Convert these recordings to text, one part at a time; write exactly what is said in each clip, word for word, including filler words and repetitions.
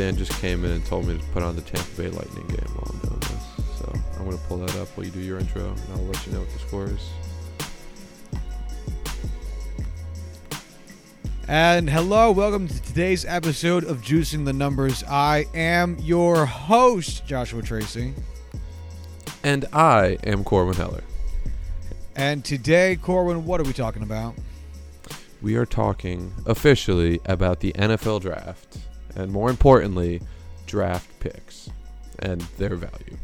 Dan just came in and told me to put on the Tampa Bay Lightning game while I'm doing this. So I'm going to pull that up while you do your intro, and I'll let you know what the score is. And hello, welcome to today's episode of Juicing the Numbers. I am your host, Joshua Tracy. And I am Corwin Heller. And today, Corwin, what are we talking about? We are talking officially about the N F L Draft, and more importantly, draft picks and their value.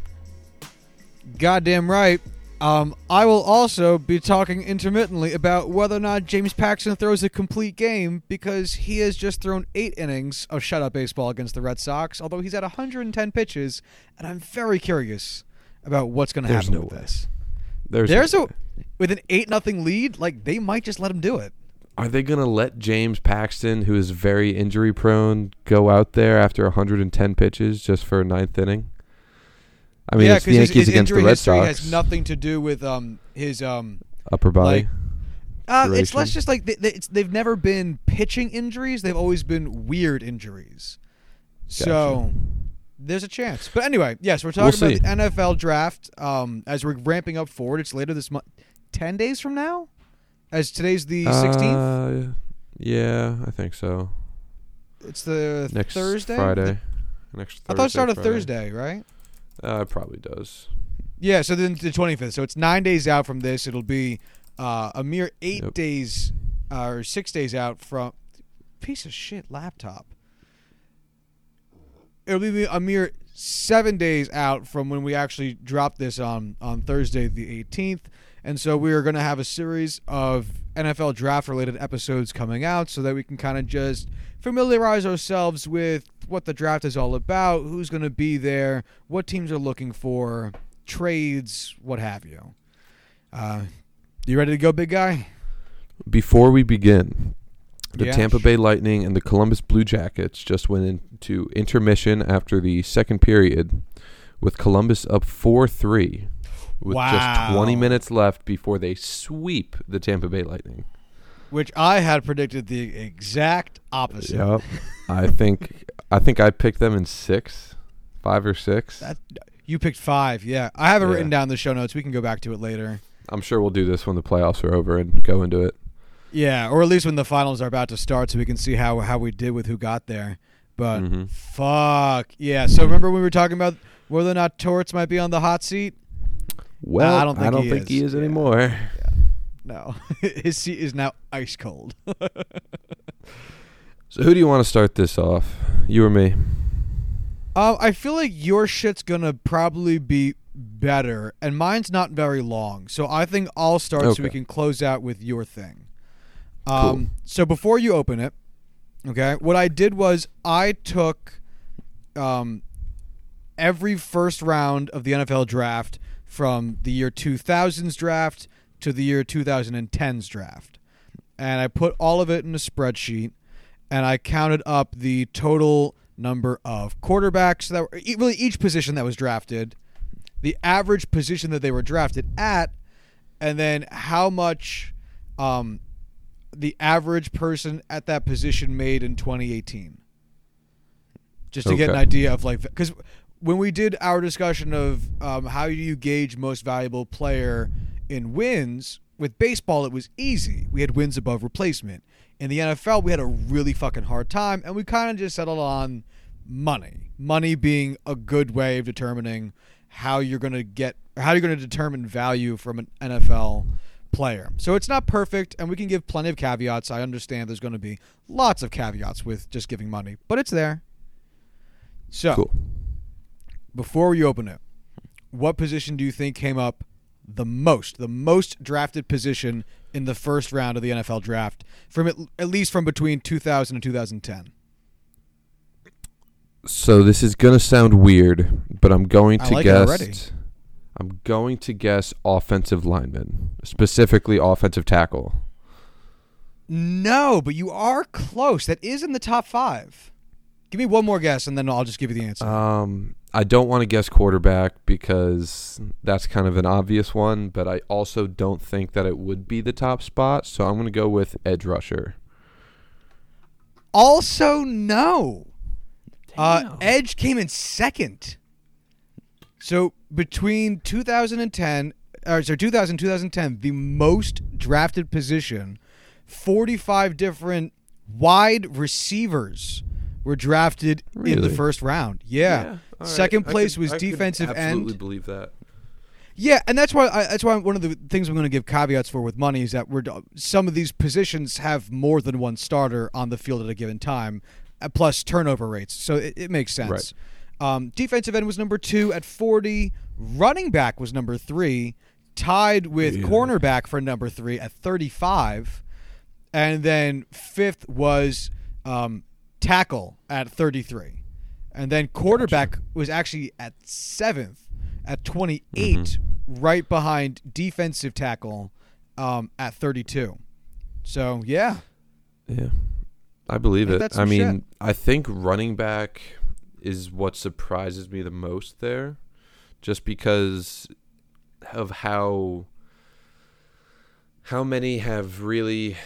Goddamn right. Um, I will also be talking intermittently about whether or not James Paxton throws a complete game, because he has just thrown eight innings of shutout baseball against the Red Sox, although he's at one hundred ten pitches, and I'm very curious about what's going to happen no with way. this. There's, There's no a way. With an eight nothing lead, like, they might just let him do it. Are they going to let James Paxton, who is very injury prone, go out there after one hundred ten pitches just for a ninth inning? I mean, yeah, it's the Yankees his, his against the Red Sox. Injury history has nothing to do with um, his um, upper body. Like, uh, it's less just like they, they, it's, they've never been pitching injuries. They've always been weird injuries. Gotcha. So there's a chance. But anyway, yes, we're talking we'll about see. the N F L draft. Um, as we're ramping up forward, it's later this month. Ten days from now? As today's the sixteenth? Uh, yeah, I think so. It's the next Thursday? Friday. The, next Thursday. I thought it started Friday. Thursday, right? Uh, it probably does. Yeah, so then the twenty-fifth. So it's nine days out from this. It'll be uh, a mere eight yep. days uh, or six days out from piece of shit laptop. It'll be a mere seven days out from when we actually drop this on, on Thursday the eighteenth. And so we are going to have a series of N F L draft-related episodes coming out so that we can kind of just familiarize ourselves with what the draft is all about, who's going to be there, what teams are looking for, trades, what have you. Uh, you ready to go, big guy? Before we begin, the yeah, Tampa sure. Bay Lightning and the Columbus Blue Jackets just went into intermission after the second period with Columbus up four three. With wow. just twenty minutes left before they sweep the Tampa Bay Lightning. Which I had predicted the exact opposite. Yep. I think I think I picked them in six, five or six. That, you picked five, yeah. I have it yeah. written down in the show notes. We can go back to it later. I'm sure we'll do this when the playoffs are over and go into it. Yeah, or at least when the finals are about to start so we can see how, how we did with who got there. But mm-hmm. fuck, yeah. So remember when we were talking about whether or not Torts might be on the hot seat? Well, no, I don't think, I don't he, think is. he is yeah. anymore. Yeah. No, his seat is now ice cold. So who do you want to start this off, you or me? Uh, I feel like your shit's going to probably be better, and mine's not very long. So I think I'll start okay. so we can close out with your thing. Um, cool. So before you open it, okay, what I did was I took um, every first round of the N F L draft from the year two thousand's draft to the year twenty ten's draft. And I put all of it in a spreadsheet, and I counted up the total number of quarterbacks that were really each position that was drafted, the average position that they were drafted at, and then how much um, the average person at that position made in twenty eighteen. Just to okay. get an idea of, like, because when we did our discussion of um, how do you gauge most valuable player in wins, with baseball it was easy. We had wins above replacement. In the N F L, we had a really fucking hard time, and we kind of just settled on money. Money being a good way of determining how you're going to get, how you're going to determine value from an N F L player. So it's not perfect, and we can give plenty of caveats. I understand there's going to be lots of caveats with just giving money, but it's there. So. Cool. Before you open it, what position do you think came up the most, the most drafted position in the first round of the N F L draft, from at, at least from between two thousand and two thousand ten? So this is going to sound weird, but I'm going to I like guess. It already. I'm going to guess offensive lineman, specifically offensive tackle. No, but you are close. That is in the top five. Give me one more guess, and then I'll just give you the answer. Um. I don't want to guess quarterback because that's kind of an obvious one, but I also don't think that it would be the top spot, so I'm going to go with edge rusher. Also, no. Uh, Edge came in second. So between two thousand ten, or sorry, two thousand, twenty ten, the most drafted position, forty-five different wide receivers were drafted really? in the first round. Yeah. yeah. Right. Second place could, was I defensive absolutely end. Absolutely believe that. Yeah, and that's why I, that's why one of the things I'm going to give caveats for with money is that we're some of these positions have more than one starter on the field at a given time, plus turnover rates. So it, it makes sense. Right. Um, defensive end was number two at forty. Running back was number three, tied with yeah. cornerback for number three at thirty-five. And then fifth was um, tackle at thirty-three. And then quarterback gotcha. was actually at seventh. At twenty-eight, mm-hmm. right behind defensive tackle um, at thirty-two. So, yeah. Yeah. I believe it. I mean, shit. I think running back is what surprises me the most there, just because of how how many have really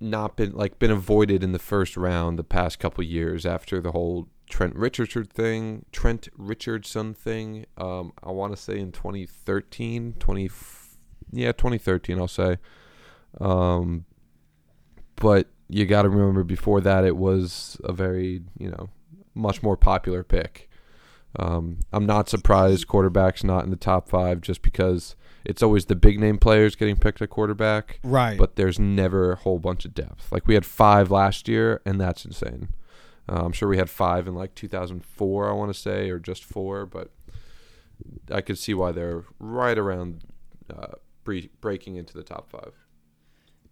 not been like been avoided in the first round the past couple years after the whole Trent Richardson thing, Trent Richardson thing. Um, I want to say in twenty thirteen, twenty, yeah, twenty thirteen, I'll say. Um, but you got to remember before that it was a very, you know, much more popular pick. Um, I'm not surprised quarterback's not in the top five just because it's always the big name players getting picked at quarterback. Right. But there's never a whole bunch of depth. Like we had five last year, and that's insane. Uh, I'm sure we had five in like two thousand four, I want to say, or just four, but I could see why they're right around uh, bre- breaking into the top five.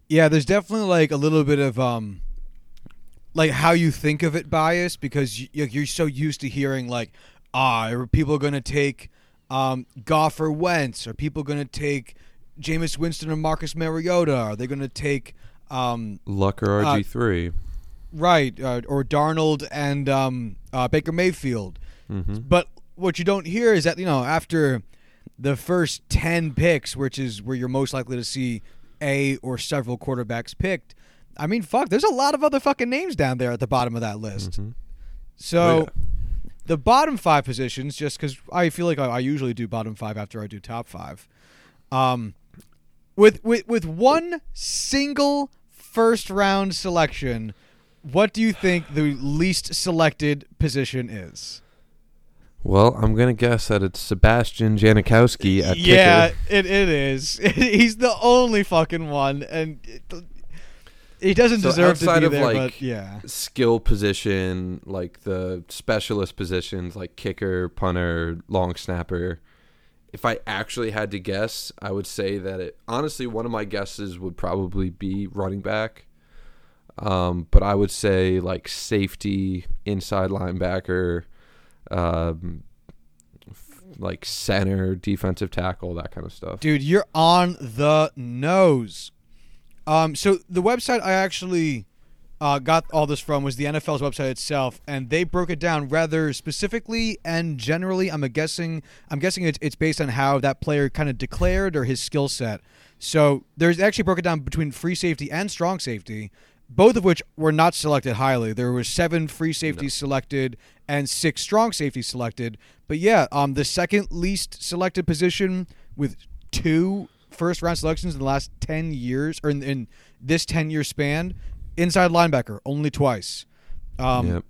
Yeah, there's definitely like a little bit of um, like how you think of it bias because you, you're so used to hearing like, ah, are people going to take um, Goff or Wentz? Are people going to take Jameis Winston or Marcus Mariota? Are they going to take um, Luck or R G three? Uh, Right, uh, or Darnold and um, uh, Baker Mayfield. Mm-hmm. But what you don't hear is that, you know, after the first ten picks, which is where you're most likely to see a or several quarterbacks picked, I mean, fuck, there's a lot of other fucking names down there at the bottom of that list. Mm-hmm. So yeah. The bottom five positions, just because I feel like I, I usually do bottom five after I do top five, um, with, with, with one single first-round selection. What do you think the least selected position is? Well, I'm going to guess that it's Sebastian Janikowski at kicker. Yeah, it, it is. He's the only fucking one, and it, he doesn't so deserve to be of there, like, but yeah. Skill position, like the specialist positions, like kicker, punter, long snapper. If I actually had to guess, I would say that it honestly, one of my guesses would probably be running back. Um, but I would say like safety, inside linebacker, um, f- like center, defensive tackle, that kind of stuff. Dude, you're on the nose. Um, so the website I actually uh, got all this from was the N F L's website itself, and they broke it down rather specifically and generally. I'm guessing. I'm guessing it's it's based on how that player kind of declared or his skill set. So there's actually broken down between free safety and strong safety. Both of which were not selected highly. There were seven free safeties no. selected and six strong safeties selected. But yeah, um, the second least selected position with two first-round selections in the last ten years, or in, in this ten-year span, inside linebacker, only twice. Um, yep.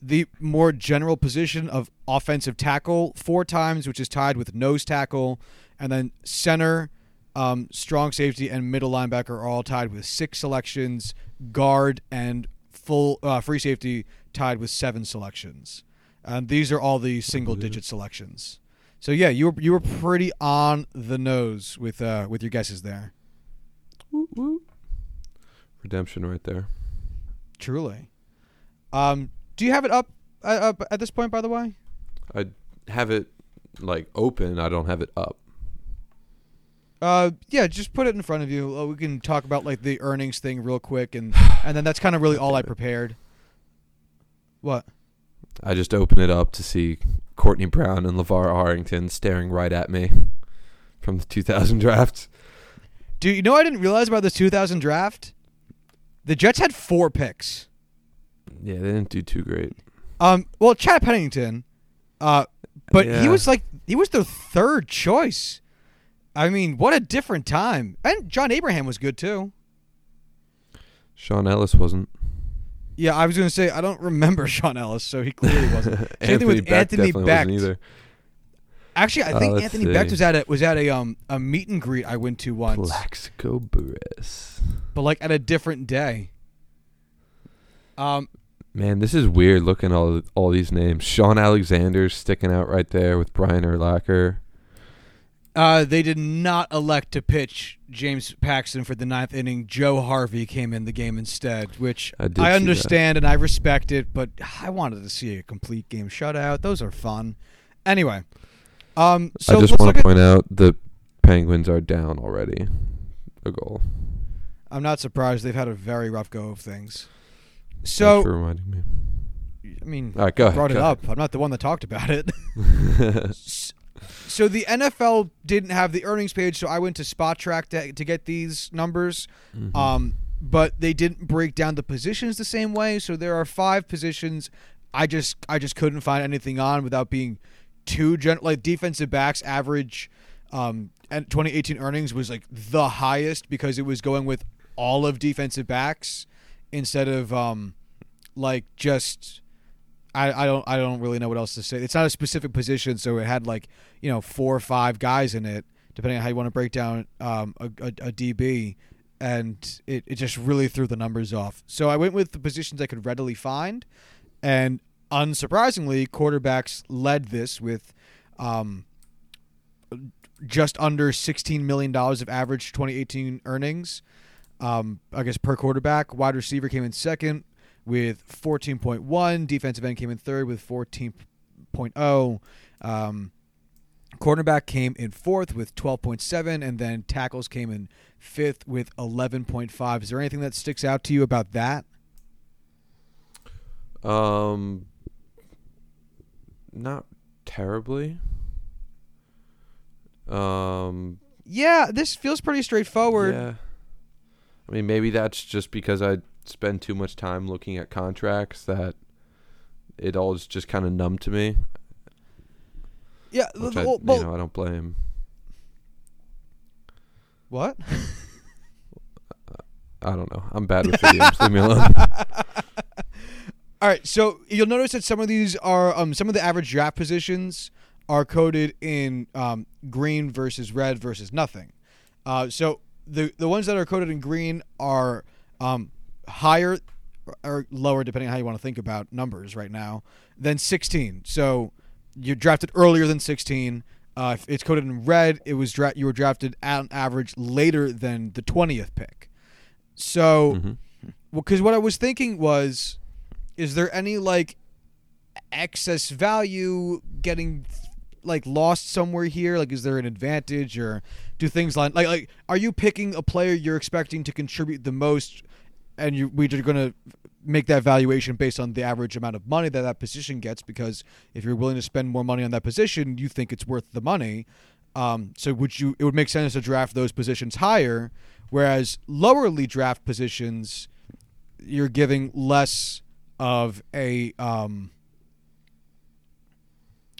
The more general position of offensive tackle, four times, which is tied with nose tackle, and then center, um, strong safety, and middle linebacker are all tied with six selections. Guard and full uh, free safety tied with seven selections. And these are all the single-digit selections. So, yeah, you were you were pretty on the nose with uh, with your guesses there. Redemption right there. Truly. Um, do you have it up, uh, up at this point, by the way? I have it, like, open. I don't have it up. Uh, yeah, just put it in front of you. Uh, we can talk about like the earnings thing real quick, and, and then that's kind of really all I prepared. What? I just opened it up to see Courtney Brown and LeVar Arrington staring right at me from the two thousand draft. Do you know what I didn't realize about this two thousand draft? The Jets had four picks. Yeah, they didn't do too great. Um, well, Chad Pennington, uh, but yeah. he was like he was their third choice. I mean, what a different time! And John Abraham was good too. Sean Ellis wasn't. Yeah, I was going to say I don't remember Sean Ellis, so he clearly wasn't. Anthony Same thing with Beck Anthony Beck wasn't either. Actually, I think uh, Anthony see. Beck was at a was at a um a meet and greet I went to once. Plaxico Burress. But like at a different day. Um, man, this is weird looking all all these names. Sean Alexander's sticking out right there with Brian Urlacher. Uh, they did not elect to pitch James Paxton for the ninth inning. Joe Harvey came in the game instead, which I, I understand and I respect it, but I wanted to see a complete game shutout. Those are fun. Anyway, um, so I just want to point at, out the Penguins are down already a goal. I'm not surprised. They've had a very rough go of things. So, thanks for reminding me. I mean, right, go I brought ahead, it go up. Ahead. I'm not the one that talked about it. So the N F L didn't have the earnings page, so I went to SpotTrack to, to get these numbers. Mm-hmm. Um, but they didn't break down the positions the same way, so there are five positions. I just I just couldn't find anything on without being too general. Like defensive backs average um, and twenty eighteen earnings was like the highest because it was going with all of defensive backs instead of um, like just. I, I don't I don't really know what else to say. It's not a specific position, so it had like you know four or five guys in it, depending on how you want to break down um, a, a, a D B, and it, it just really threw the numbers off. So I went with the positions I could readily find, and unsurprisingly, quarterbacks led this with um, just under sixteen million dollars of average twenty eighteen earnings, um, I guess per quarterback. Wide receiver came in second with fourteen point one. Defensive end came in third with fourteen point oh. Um, cornerback came in fourth with twelve point seven, and then tackles came in fifth with eleven point five. Is there anything that sticks out to you about that? Um, not terribly. Um, yeah, this feels pretty straightforward. Yeah. I mean, maybe that's just because I spend too much time looking at contracts that it all is just kind of numb to me. Yeah, which well, I, well, you know, I don't blame. What? I don't know. I'm bad with video. Leave me alone. All right, so you'll notice that some of these are um, some of the average draft positions are coded in um, green versus red versus nothing. Uh, so the the ones that are coded in green are um, higher or lower, depending on how you want to think about numbers right now, than sixteen. So you drafted earlier than sixteen. Uh, if it's coded in red, it was dra- you were drafted on average later than the twentieth pick. So, because mm-hmm. well, what I was thinking was, is there any like excess value getting like lost somewhere here? Like, is there an advantage, or do things like like, like are you picking a player you're expecting to contribute the most? And you, we're going to make that valuation based on the average amount of money that that position gets, because if you're willing to spend more money on that position, you think it's worth the money. Um, so would you? It would make sense to draft those positions higher, whereas lowerly draft positions, you're giving less of a um,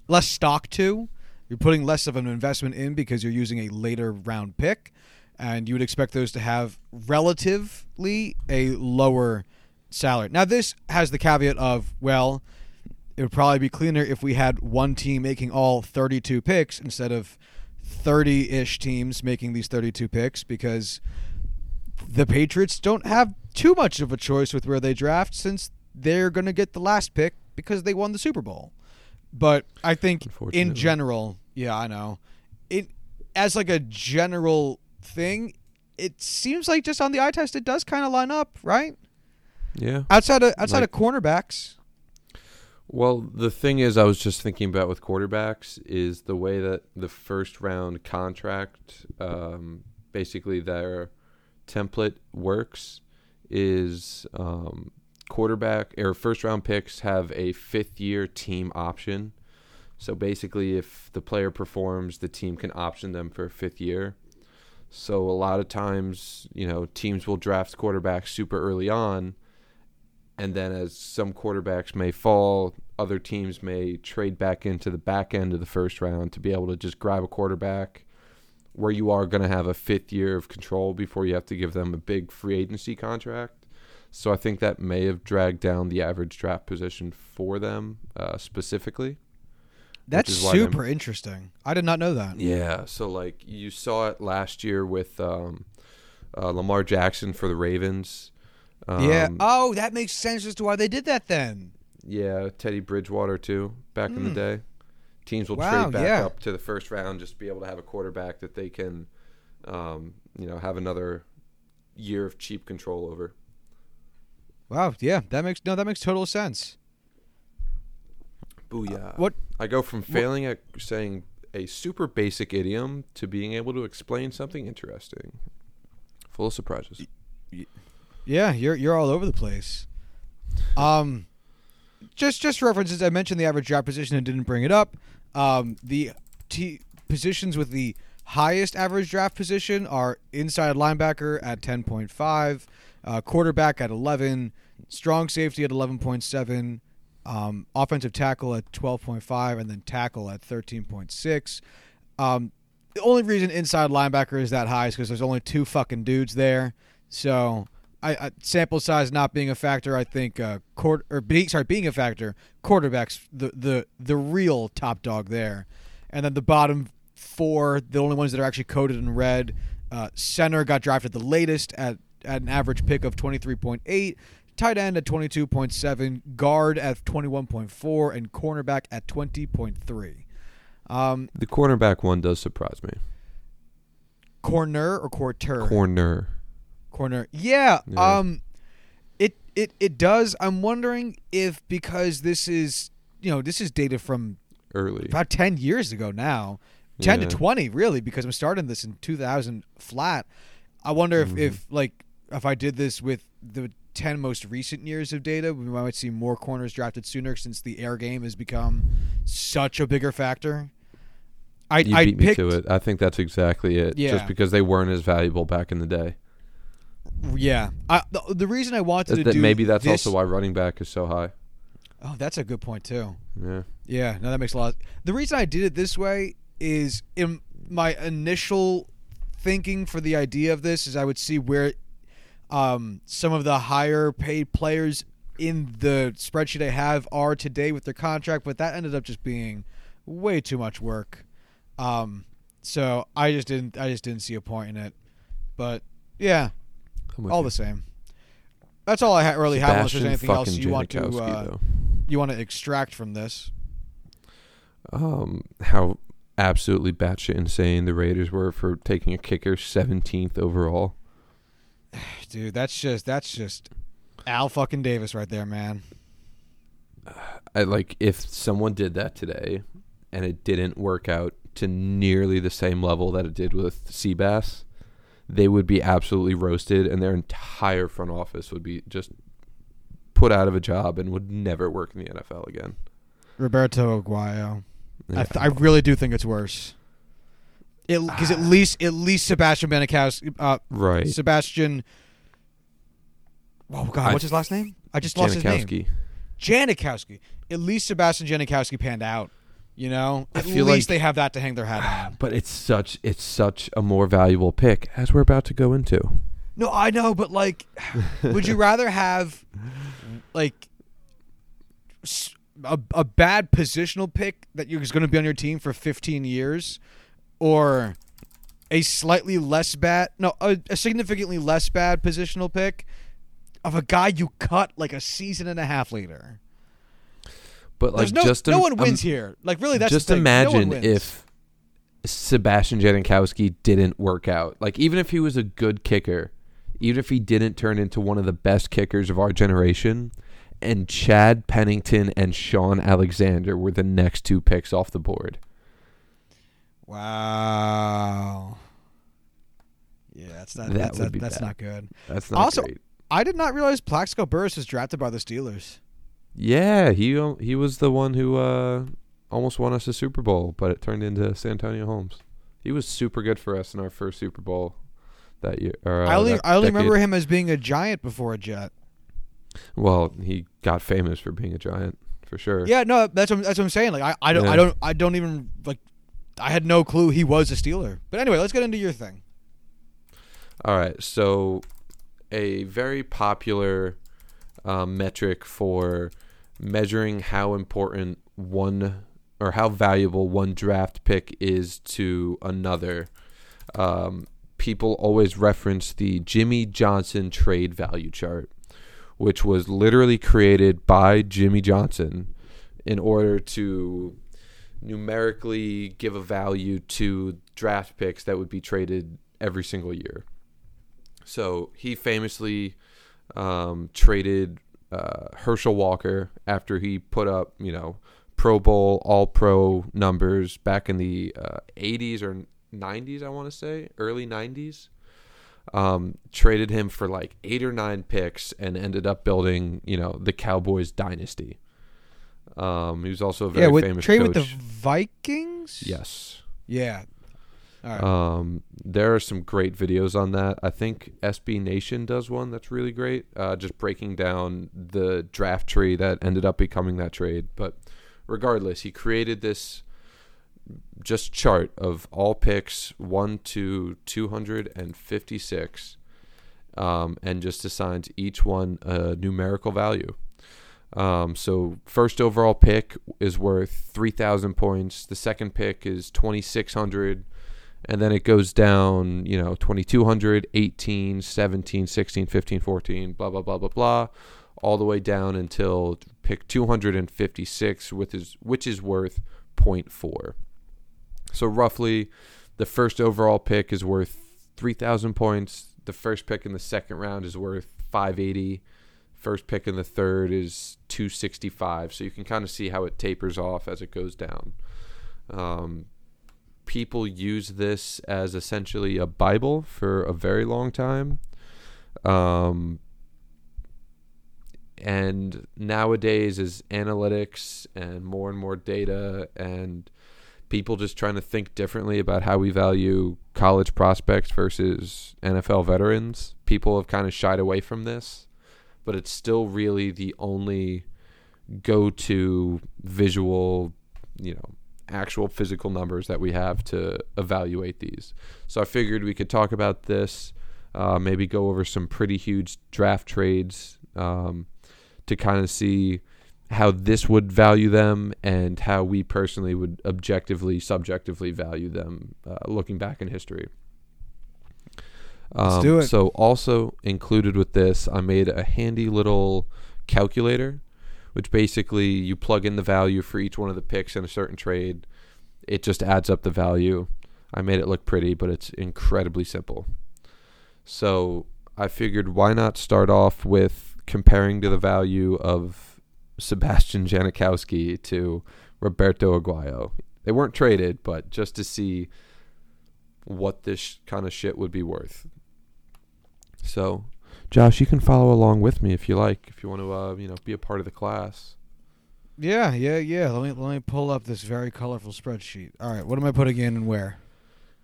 less stock to. You're putting less of an investment in because you're using a later round pick. And you would expect those to have relatively a lower salary. Now, this has the caveat of, well, it would probably be cleaner if we had one team making all thirty-two picks instead of thirty-ish teams making these thirty-two picks, because the Patriots don't have too much of a choice with where they draft, since they're going to get the last pick because they won the Super Bowl. But I think in general, yeah, I know, it as like a general thing, it seems like just on the eye test it does kind of line up, right? Yeah. Outside of outside like, of cornerbacks. Well, the thing is, I was just thinking about with quarterbacks is the way that the first round contract, um, basically their template works is um, quarterback or first round picks have a fifth year team option. So basically, if the player performs, the team can option them for a fifth year. So a lot of times, you know, teams will draft quarterbacks super early on, And then as some quarterbacks may fall, other teams may trade back into the back end of the first round to be able to just grab a quarterback where you are going to have a fifth year of control before you have to give them a big free agency contract. So I think that may have dragged down the average draft position for them uh, specifically. That's super interesting. I did not know that. Yeah, so like you saw it last year with um, uh, Lamar Jackson for the Ravens. Um, yeah. Oh, that makes sense as to why they did that then. Yeah, Teddy Bridgewater too, back mm. in the day. Teams will wow, trade back yeah. up to the first round just to be able to have a quarterback that they can, um, you know, have another year of cheap control over. Wow. Yeah, that makes no, that makes total sense. Booyah. Uh, what? I go from failing at saying a super basic idiom to being able to explain something interesting. Full of surprises. Yeah, you're you're all over the place. Um, just just references. I mentioned the average draft position and didn't bring it up. Um, the t- positions with the highest average draft position are inside linebacker at ten point five, uh, quarterback at eleven, strong safety at eleven point seven. Um, offensive tackle at twelve point five, and then tackle at thirteen point six. Um, the only reason inside linebacker is that high is because there's only two fucking dudes there. So, I, I sample size not being a factor, I think uh, quarter or being sorry being a factor. Quarterback's the the the real top dog there, and then the bottom four, the only ones that are actually coded in red. Uh, center got drafted the latest at at an average pick of twenty-three point eight. Tight end at twenty-two point seven, guard at twenty-one point four, and cornerback at twenty point three. Um, the cornerback one does surprise me. Corner or quarter? Corner. Corner. Yeah. yeah. Um, it it it does. I'm wondering if because this is you know this is data from early about ten years ago now, ten yeah. to twenty really because I'm starting this in two thousand flat. I wonder if, mm-hmm. if like if I did this with the ten most recent years of data, we might see more corners drafted sooner since the air game has become such a bigger factor. I, you beat I picked, me to it. I think that's exactly it. Yeah. Just because they weren't as valuable back in the day. Yeah. I, the, the reason I wanted that, to do maybe that's this, also why running back is so high. Oh, that's a good point too. Yeah. Yeah. No, that makes a lot. Of, the reason I did it this way is in my initial thinking for the idea of this is I would see where it, Um, some of the higher paid players in the spreadsheet I have are today with their contract, but that ended up just being way too much work. Um, so I just didn't, I just didn't see a point in it. But yeah, all you. the same. That's all I ha- really Sebastian have. Unless there's anything else you Janikowski, want to uh, you want to extract from this? Um, how absolutely batshit insane the Raiders were for taking a kicker seventeenth overall. Dude, that's just that's just Al fucking Davis right there, man. I like if someone did that today and it didn't work out to nearly the same level that it did with Seabass, they would be absolutely roasted and their entire front office would be just put out of a job and would never work in the N F L again. Roberto Aguayo. Yeah. I, th- I really do think it's worse. Because at least at least Sebastian Janikowski, uh, right? Sebastian. Oh God, what's his last name? I just Janikowski. lost his name. Janikowski. At least Sebastian Janikowski panned out. You know, at least like, they have that to hang their hat on. But it's such it's such a more valuable pick as we're about to go into. No, I know, but like, would you rather have like a a bad positional pick that you're going to be on your team for fifteen years? Or a slightly less bad, no, a, a significantly less bad positional pick of a guy you cut like a season and a half later. But like, no, just no one wins um, here. Like, really, that's just the thing. Imagine no if Sebastian Janikowski didn't work out. Like, even if he was a good kicker, even if he didn't turn into one of the best kickers of our generation, and Chad Pennington and Sean Alexander were the next two picks off the board. Wow. Yeah, that's not that that's, that, that's not good. That's not also, great. I did not realize Plaxico Burress was drafted by the Steelers. Yeah, he he was the one who uh, almost won us a Super Bowl, but it turned into Santonio Holmes. He was super good for us in our first Super Bowl that year. Or, uh, I only I only remember him as being a Giant before a Jet. Well, he got famous for being a Giant, for sure. Yeah, no, that's what, that's what I'm saying. Like I, I don't, yeah. I don't, I don't even like. I had no clue he was a Steeler. But anyway, let's get into your thing. All right, so a very popular uh, metric for measuring how important one or how valuable one draft pick is to another. Um, people always reference the Jimmy Johnson trade value chart, which was literally created by Jimmy Johnson in order to numerically give a value to draft picks that would be traded every single year. So he famously um, traded uh, Herschel Walker after he put up, you know, Pro Bowl, All-Pro numbers back in the uh, eighties or nineties, I want to say, early nineties. Um, traded him for like eight or nine picks and ended up building, you know, the Cowboys dynasty. Um, he was also a very yeah, with, famous trade coach. With the Vikings? Yes. Yeah. All right. Um, there are some great videos on that. I think S B Nation does one that's really great, uh, just breaking down the draft tree that ended up becoming that trade. But regardless, he created this just chart of all picks, one to two hundred fifty-six, um, and just assigns each one a numerical value. Um, so first overall pick is worth three thousand points. The second pick is twenty-six hundred, and then it goes down, you know, twenty-two hundred, eighteen, seventeen, sixteen, fifteen, fourteen, blah, blah, blah, blah, blah, all the way down until pick two hundred fifty-six, which is, which is worth zero point four. So roughly the first overall pick is worth three thousand points. The first pick in the second round is worth five eighty. First pick in the third is two sixty-five, so you can kind of see how it tapers off as it goes down. Um, people use this as essentially a Bible for a very long time. Um, and nowadays, as analytics and more and more data and people just trying to think differently about how we value college prospects versus N F L veterans, people have kind of shied away from this. But it's still really the only go-to visual, you know, actual physical numbers that we have to evaluate these. So I figured we could talk about this, uh, maybe go over some pretty huge draft trades um, to kind of see how this would value them and how we personally would objectively, subjectively value them uh, looking back in history. Um, Let's do it. So also included with this, I made a handy little calculator, which basically you plug in the value for each one of the picks in a certain trade. It just adds up the value. I made it look pretty, but it's incredibly simple. So I figured why not start off with comparing to the value of Sebastian Janikowski to Roberto Aguayo. They weren't traded, but just to see what this kind of shit would be worth. So, Josh, you can follow along with me if you like, if you want to, uh, you know, be a part of the class. Yeah, yeah, yeah. Let me let me pull up this very colorful spreadsheet. All right, what am I putting in and where?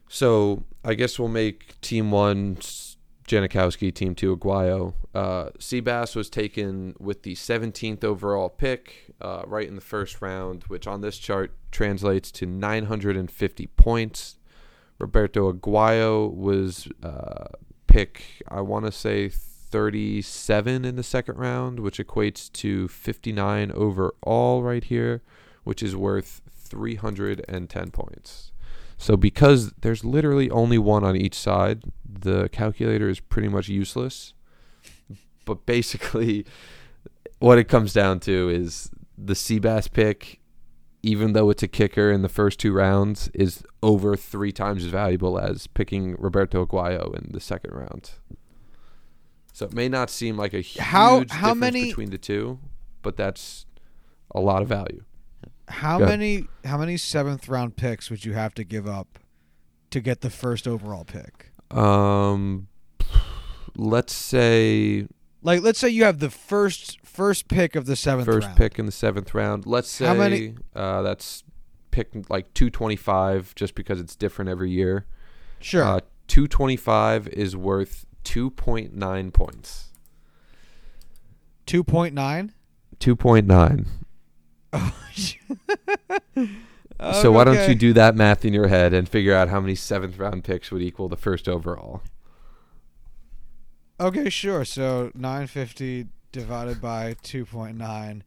So, I guess we'll make Team One Janikowski, Team Two Aguayo. Uh, Seabass was taken with the seventeenth overall pick, uh, right in the first round, which on this chart translates to nine hundred fifty points. Roberto Aguayo was uh, pick, I want to say, thirty-seven in the second round, which equates to fifty-nine overall right here, which is worth three hundred ten points. So because there's literally only one on each side, the calculator is pretty much useless. But basically what it comes down to is the Seabass pick, even though it's a kicker in the first two rounds, is over three times as valuable as picking Roberto Aguayo in the second round. So it may not seem like a huge how, how difference many, between the two, but that's a lot of value. How many how many seventh round picks would you have to give up to get the first overall pick? Um, let's say like let's say you have the first First pick of the seventh First round. First pick in the seventh round. Let's say How many? Uh, that's pick like two twenty-five just because it's different every year. Sure. Uh, two twenty-five is worth two point nine points. two point nine two point nine Oh, okay. So why don't you do that math in your head and figure out how many seventh round picks would equal the first overall? Okay, sure. So nine fifty divided by two point nine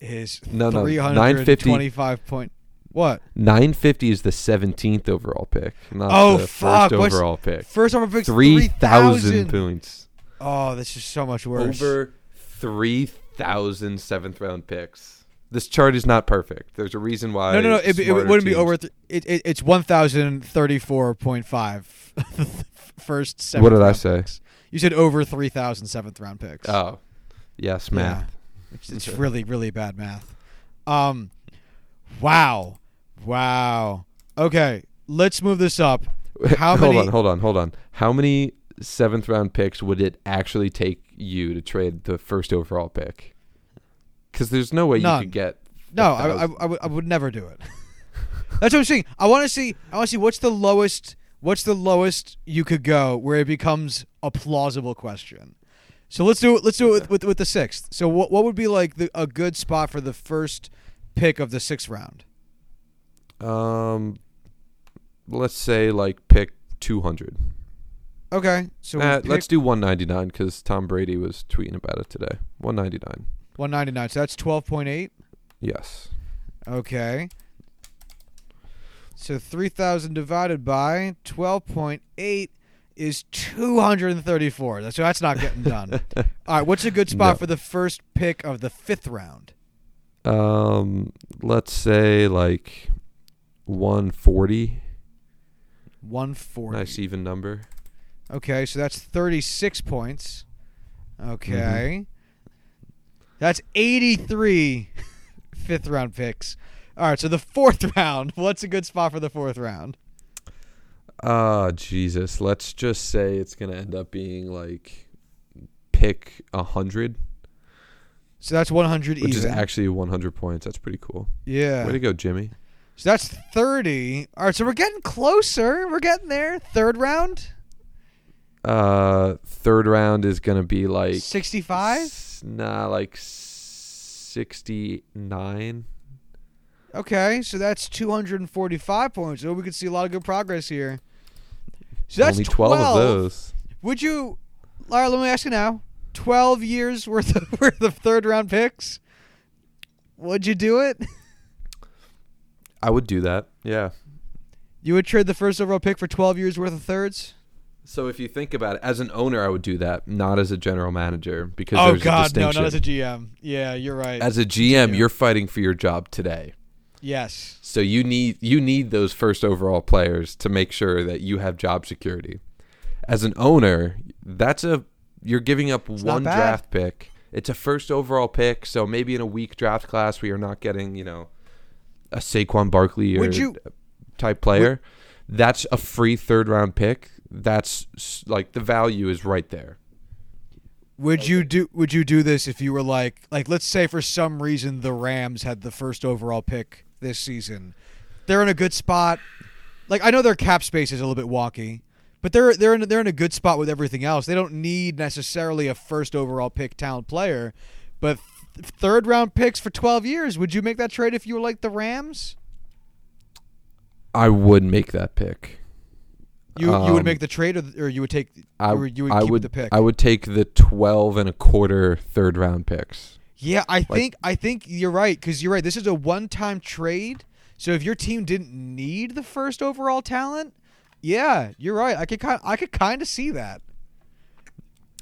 is no, no, three hundred twenty-five point. What? nine fifty is the seventeenth overall pick, not oh, the fuck. first What's, overall pick. First overall pick, three thousand points. Oh, this is so much worse. Over three thousand seventh round picks. This chart is not perfect. There's a reason why. No, no, no. It, it wouldn't teams. be over. Th- it, it, it's one thousand thirty-four point five first seventh What did round I say? Picks. You said over three thousand seventh round picks. Oh, yes, math. Yeah. It's, it's really, really bad math. Um, Wow. Wow. Okay, let's move this up. How hold many- on, hold on, hold on. How many seventh round picks would it actually take you to trade the first overall pick? Because there's no way None. you could get. No, I, I, I, w- I would never do it. That's what I'm saying. I want to see. I want to see what's the lowest. What's the lowest you could go where it becomes a plausible question? So let's do it. Let's do it with, with, with the sixth. So what what would be like the, a good spot for the first pick of the sixth round? Um, let's say like pick two hundred Okay, so uh, pick- let's do one ninety-nine because Tom Brady was tweeting about it today. one ninety-nine one ninety-nine so that's twelve point eight Yes. Okay. So three thousand divided by twelve point eight is two hundred thirty-four So that's not getting done. All right, what's a good spot no. for the first pick of the fifth round? Um, let's say like one forty one forty Nice even number. Okay, so that's thirty-six points. Okay. Mm-hmm. That's eighty-three fifth round picks. All right, so the fourth round. What's a good spot for the fourth round? Ah, uh, Jesus. Let's just say it's going to end up being like pick one hundred So that's one hundred Which even. Is actually one hundred points. That's pretty cool. Yeah. Way to go, Jimmy. So that's thirty All right, so we're getting closer. We're getting there. Third round? Uh, third round is going to be like sixty-five S- nah, like sixty-nine Okay, so that's two hundred forty-five points. So we could see a lot of good progress here. So that's only twelve twelve of those. Would you, Lara? Let me ask you now. Twelve years worth of, worth of third round picks. Would you do it? I would do that. Yeah. You would trade the first overall pick for twelve years worth of thirds. So if you think about it, as an owner, I would do that, not as a general manager, because oh, there's God, a distinction. Oh, God, no, not as a G M. Yeah, you're right. As a G M, yeah. you're fighting for your job today. Yes. So you need you need those first overall players to make sure that you have job security. As an owner, that's a you're giving up it's one draft pick. It's a first overall pick, so maybe in a weak draft class where you're not getting, you know, a Saquon Barkley or you, type player. Would, that's a free third round pick. That's like the value is right there. Would okay. you do would you do this if you were like like let's say for some reason the Rams had the first overall pick this season. They're in a good spot. Like I know their cap space is a little bit wonky, but they're they're in they're in a good spot with everything else. They don't need necessarily a first overall pick talent player, but th- third round picks for twelve years, would you make that trade if you were like the Rams? I would make that pick. You you um, would make the trade, or, or you would take, I, or you would I keep would, the pick. I would take the twelve and a quarter third round picks. Yeah, I like, think I think you're right because you're right. This is a one time trade, so if your team didn't need the first overall talent, yeah, you're right. I could kind I could kind of see that.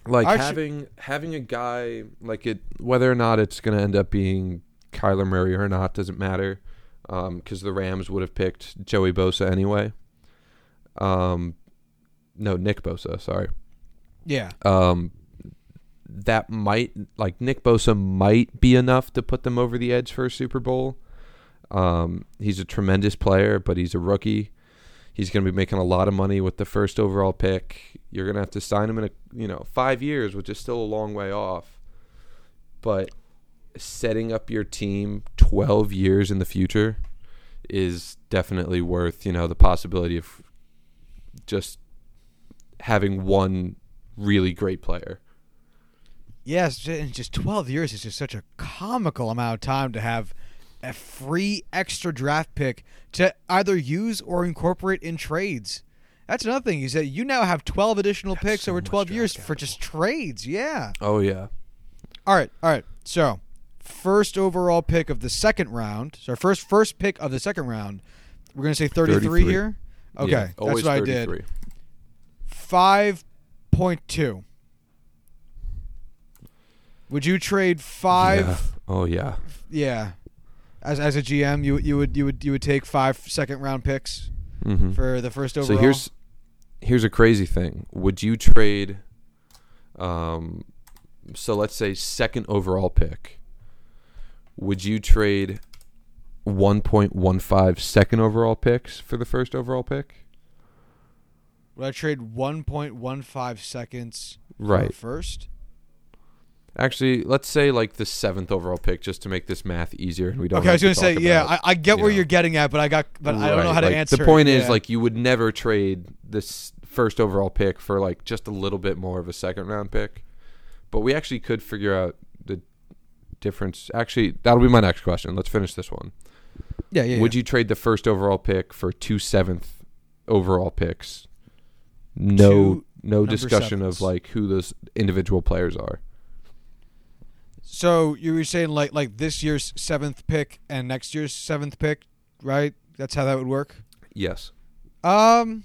Like Our having sh- having a guy like it, whether or not it's going to end up being Kyler Murray or not doesn't matter, because um, the Rams would have picked Joey Bosa anyway. Um, no, Nick Bosa, sorry. Yeah. Um, that might, like, Nick Bosa might be enough to put them over the edge for a Super Bowl. Um, he's a tremendous player, but he's a rookie. He's going to be making a lot of money with the first overall pick. You're going to have to sign him in, a, you know, five years, which is still a long way off. But setting up your team twelve years in the future is definitely worth, you know, the possibility of just having one really great player. Yes, in just twelve years, it's just such a comical amount of time to have a free extra draft pick to either use or incorporate in trades. That's another thing. Is that you now have twelve additional That's picks so over twelve years capital. For just trades. Yeah. Oh, yeah. All right. All right. So, first overall pick of the second round. So, first first pick of the second round. We're going to say thirty-three here? Okay. Yeah, that's what I did. five point two. Would you trade five? Yeah. Oh yeah. Yeah. As as a G M, you you would you would you would take five second round picks mm-hmm. for the first overall. So here's here's a crazy thing. Would you trade? Um, so let's say second overall pick. Would you trade one point one five second overall picks for the first overall pick? Would I trade one point one five seconds right. for first? Actually, let's say like the seventh overall pick, just to make this math easier, and we don't. Okay, I was going to say, yeah, I, I get where you're getting at, but I got, but I don't know how to answer. The point is, like, you would never trade this first overall pick for like just a little bit more of a second round pick, but we actually could figure out the difference. Actually, that'll be my next question. Let's finish this one. Yeah, yeah. Would yeah. you trade the first overall pick for two seventh overall picks? No, no discussion of like who those individual players are. So you were saying like like this year's seventh pick and next year's seventh pick, right? That's how that would work? Yes. Um.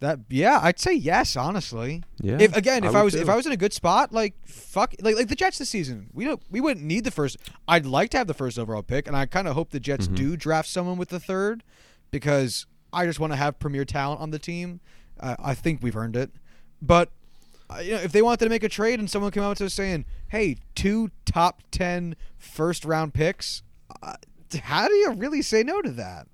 That yeah, I'd say yes. Honestly, yeah. If, again, if I, I was too. if I was in a good spot, like fuck, like like the Jets this season, we don't we wouldn't need the first. I'd like to have the first overall pick, and I kind of hope the Jets mm-hmm. do draft someone with the third, because I just want to have premier talent on the team. Uh, I think we've earned it, but. You know, if they wanted to make a trade and someone came out to us saying, hey, two top ten first round picks, uh, how do you really say no to that?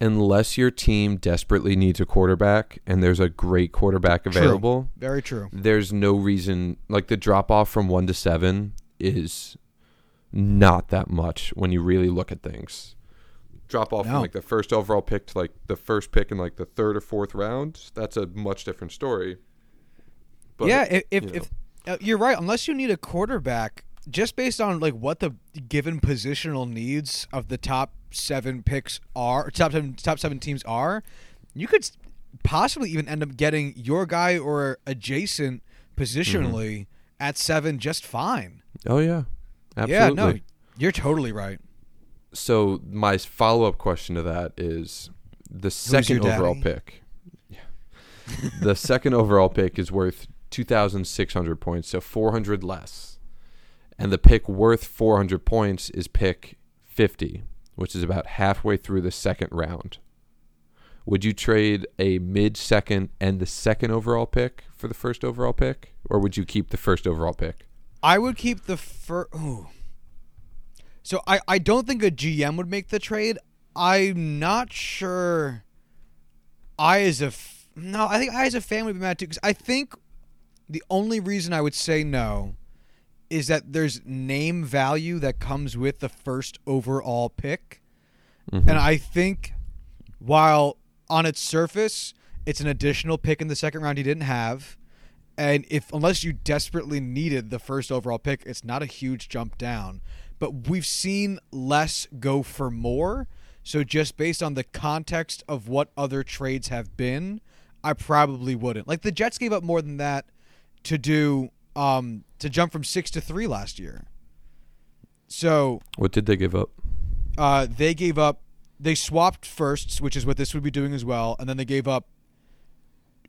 Unless your team desperately needs a quarterback and there's a great quarterback available. True. Very true. There's no reason. Like the drop off from one to seven is not that much when you really look at things. Drop off no. from like the first overall pick to like the first pick in like the third or fourth round. That's a much different story. But, yeah, if if, you know. if uh, you're right, unless you need a quarterback, just based on like what the given positional needs of the top seven picks are, top seven, top seven teams are, you could possibly even end up getting your guy or adjacent positionally mm-hmm. at seven just fine. Oh yeah, absolutely. Yeah, no, you're totally right. So my follow-up question to that is the Who's second overall pick. Yeah, the second overall pick is worth two thousand six hundred points, so four hundred less. And the pick worth four hundred points is pick fifty, which is about halfway through the second round. Would you trade a mid-second and the second overall pick for the first overall pick? Or would you keep the first overall pick? I would keep the first... So I, I don't think a G M would make the trade. I'm not sure I as a... F- no, I think I as a fan would be mad too, because I think... The only reason I would say no is that there's name value that comes with the first overall pick. Mm-hmm. And I think while on its surface, it's an additional pick in the second round you didn't have. And if unless you desperately needed the first overall pick, it's not a huge jump down. But we've seen less go for more. So just based on the context of what other trades have been, I probably wouldn't. Like the Jets gave up more than that to do um, to jump from six to three last year. So what did they give up? Uh, they gave up. They swapped firsts, which is what this would be doing as well, and then they gave up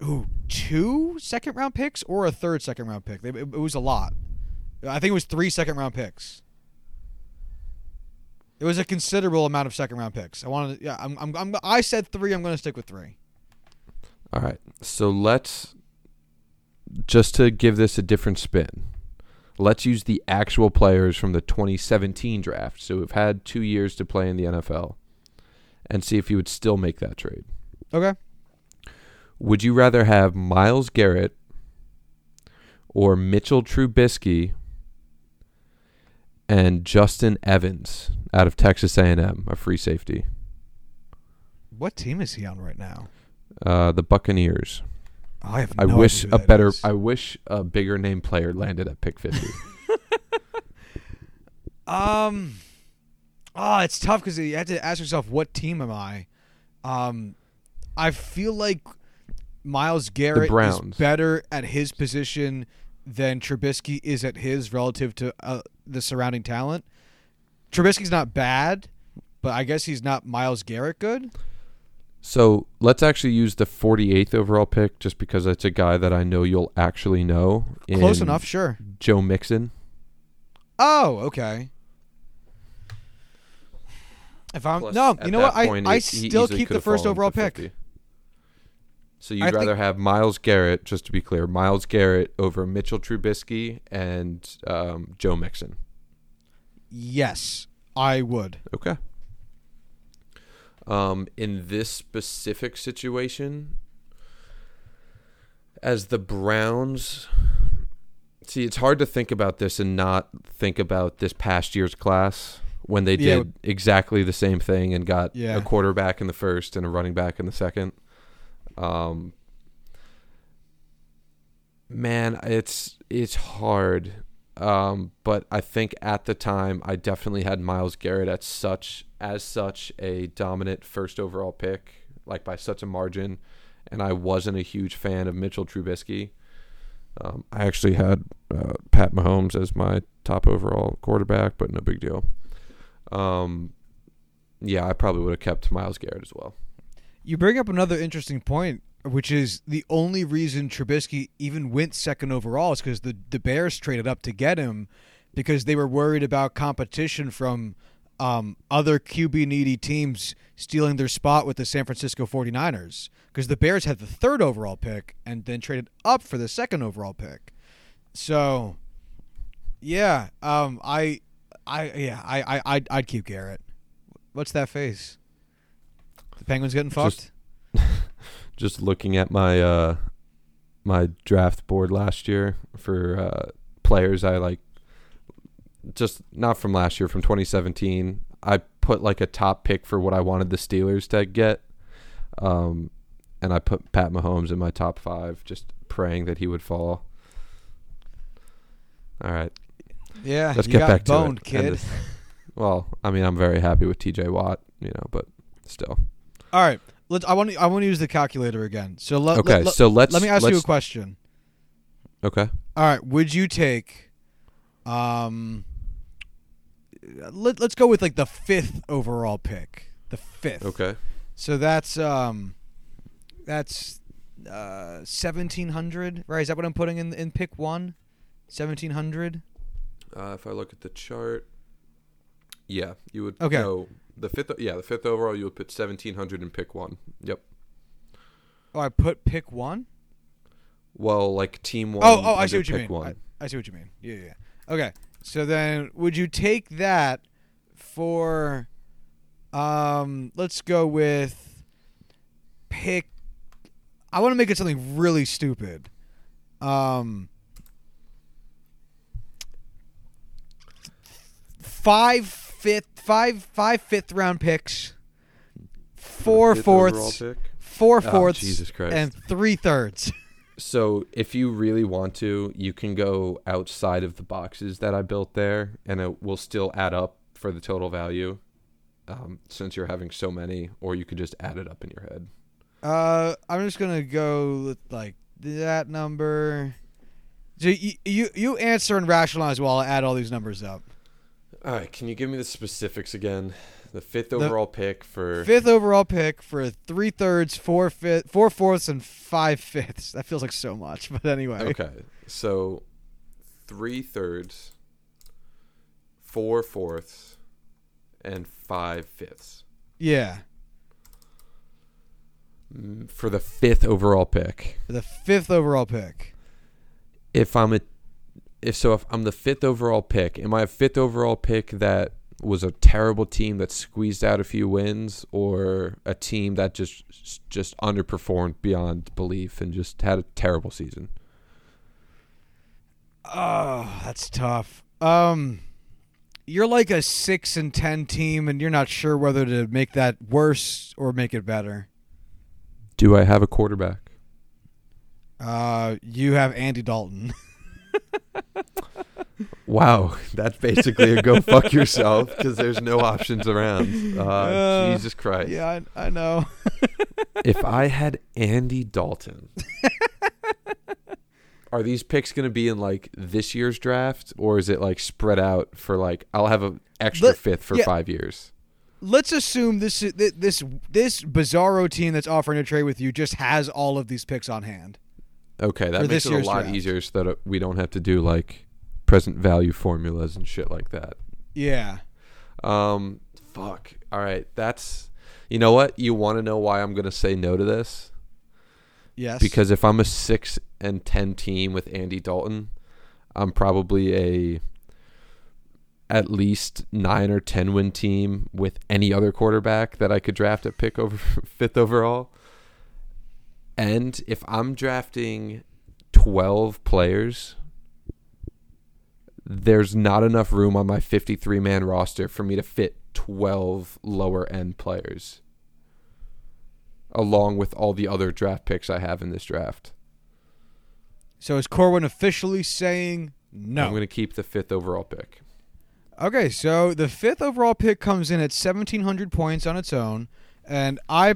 ooh, two second round picks or a third second round pick. They, it, it was a lot. I think it was three second round picks. It was a considerable amount of second round picks. I wanted. Yeah, I'm. I'm. I'm I said three. I'm going to stick with three. All right. So let's. Just to give this a different spin, let's use the actual players from the twenty seventeen draft. So we've had two years to play in the N F L and see if you would still make that trade. Okay. Would you rather have Myles Garrett or Mitchell Trubisky and Justin Evans out of Texas A and M, a free safety? What team is he on right now? Uh, the Buccaneers. I have. No I wish idea who a that better. Is. I wish a bigger name player landed at pick fifty. um, oh, it's tough because you have to ask yourself, what team am I? Um, I feel like Myles Garrett is better at his position than Trubisky is at his relative to uh, the surrounding talent. Trubisky's not bad, but I guess he's not Myles Garrett good. So let's actually use the forty-eighth overall pick just because it's a guy that I know you'll actually know. Close enough, sure. Joe Mixon. Oh, okay. If I'm Plus, no, you know what? I, I still keep the first overall pick. fifty. So you'd I rather think... have Myles Garrett, just to be clear, Myles Garrett over Mitchell Trubisky and um, Joe Mixon. Yes, I would. Okay. Um, in this specific situation, as the Browns, see, it's hard to think about this and not think about this past year's class when they yeah. did exactly the same thing and got yeah. a quarterback in the first and a running back in the second. Um, man, it's it's hard. Um, but I think at the time I definitely had Myles Garrett at such as such a dominant first overall pick, like by such a margin, and I wasn't a huge fan of Mitchell Trubisky. Um, I actually had uh, Pat Mahomes as my top overall quarterback, but no big deal. Um, yeah, I probably would have kept Myles Garrett as well. You bring up another interesting point, which is the only reason Trubisky even went second overall is because the, the Bears traded up to get him because they were worried about competition from um, other Q B-needy teams stealing their spot with the San Francisco forty-niners because the Bears had the third overall pick and then traded up for the second overall pick. So, yeah, um, I, I, yeah, I, I, I'd, I'd keep Garrett. What's that face? The Penguins getting fucked? Just- Just looking at my uh, my draft board last year for uh, players I like, just not from last year, from twenty seventeen, I put like a top pick for what I wanted the Steelers to get, um, and I put Pat Mahomes in my top five, just praying that he would fall. All right. Yeah, let's get back boned, to it. Kid. This, well, I mean, I'm very happy with T J Watt, you know, but still. All right. Let's, I want to. I want to use the calculator again. So let. Okay. Let, so let's. Let me ask you a question. Okay. All right. Would you take, um. Let Let's go with like the fifth overall pick. The fifth. Okay. So that's um, that's, uh, seventeen hundred. Right? Is that what I'm putting in in pick one? Seventeen hundred. Uh, if I look at the chart. Yeah, you would. Okay. Go The fifth, yeah, the fifth overall, you would put seventeen hundred in pick one. Yep. Oh, I put pick one? Well, like team one. Oh, oh I see what you mean. I, I see what you mean. Yeah, yeah. Okay, so then would you take that for, um, let's go with pick, I want to make it something really stupid. Um, five. Fifth, five, five fifth round picks, four fourths, pick? four fourths, oh, Jesus Christ. And three thirds. So if you really want to, you can go outside of the boxes that I built there, and it will still add up for the total value, um, since you're having so many, or you could just add it up in your head. Uh, I'm just gonna go with like that number. So you you, you answer and rationalize while I add all these numbers up. All right, can you give me the specifics again? The fifth overall the pick for... Fifth overall pick for three-thirds, four fifth, four fourths, and five-fifths. That feels like so much, but anyway. Okay, so three-thirds, four-fourths, and five-fifths. Yeah. For the fifth overall pick. For the fifth overall pick. If I'm a... If so, if I'm the fifth overall pick, am I a fifth overall pick that was a terrible team that squeezed out a few wins, or a team that just just underperformed beyond belief and just had a terrible season? Oh, that's tough. Um, you're like a six and ten team, and you're not sure whether to make that worse or make it better. Do I have a quarterback? Uh, you have Andy Dalton. Wow, that's basically a go fuck yourself because there's no options around. Uh, uh, Jesus Christ. Yeah, I, I know. If I had Andy Dalton, are these picks going to be in like this year's draft, or is it like spread out for like I'll have an extra Let, fifth for yeah, five years? Let's assume this this this bizarro team that's offering a trade with you just has all of these picks on hand. Okay, that makes it a lot draft. easier so that we don't have to do like present value formulas and shit like that. Yeah. Um. Fuck. All right. That's. You know what? You want to know why I'm going to say no to this? Yes. Because if I'm a six and ten team with Andy Dalton, I'm probably a at least nine or ten win team with any other quarterback that I could draft at pick over fifth overall. And if I'm drafting twelve players, there's not enough room on my fifty-three man roster for me to fit twelve lower-end players along with all the other draft picks I have in this draft. So is Corwin officially saying no? I'm going to keep the fifth overall pick. Okay, so the fifth overall pick comes in at seventeen hundred points on its own, and I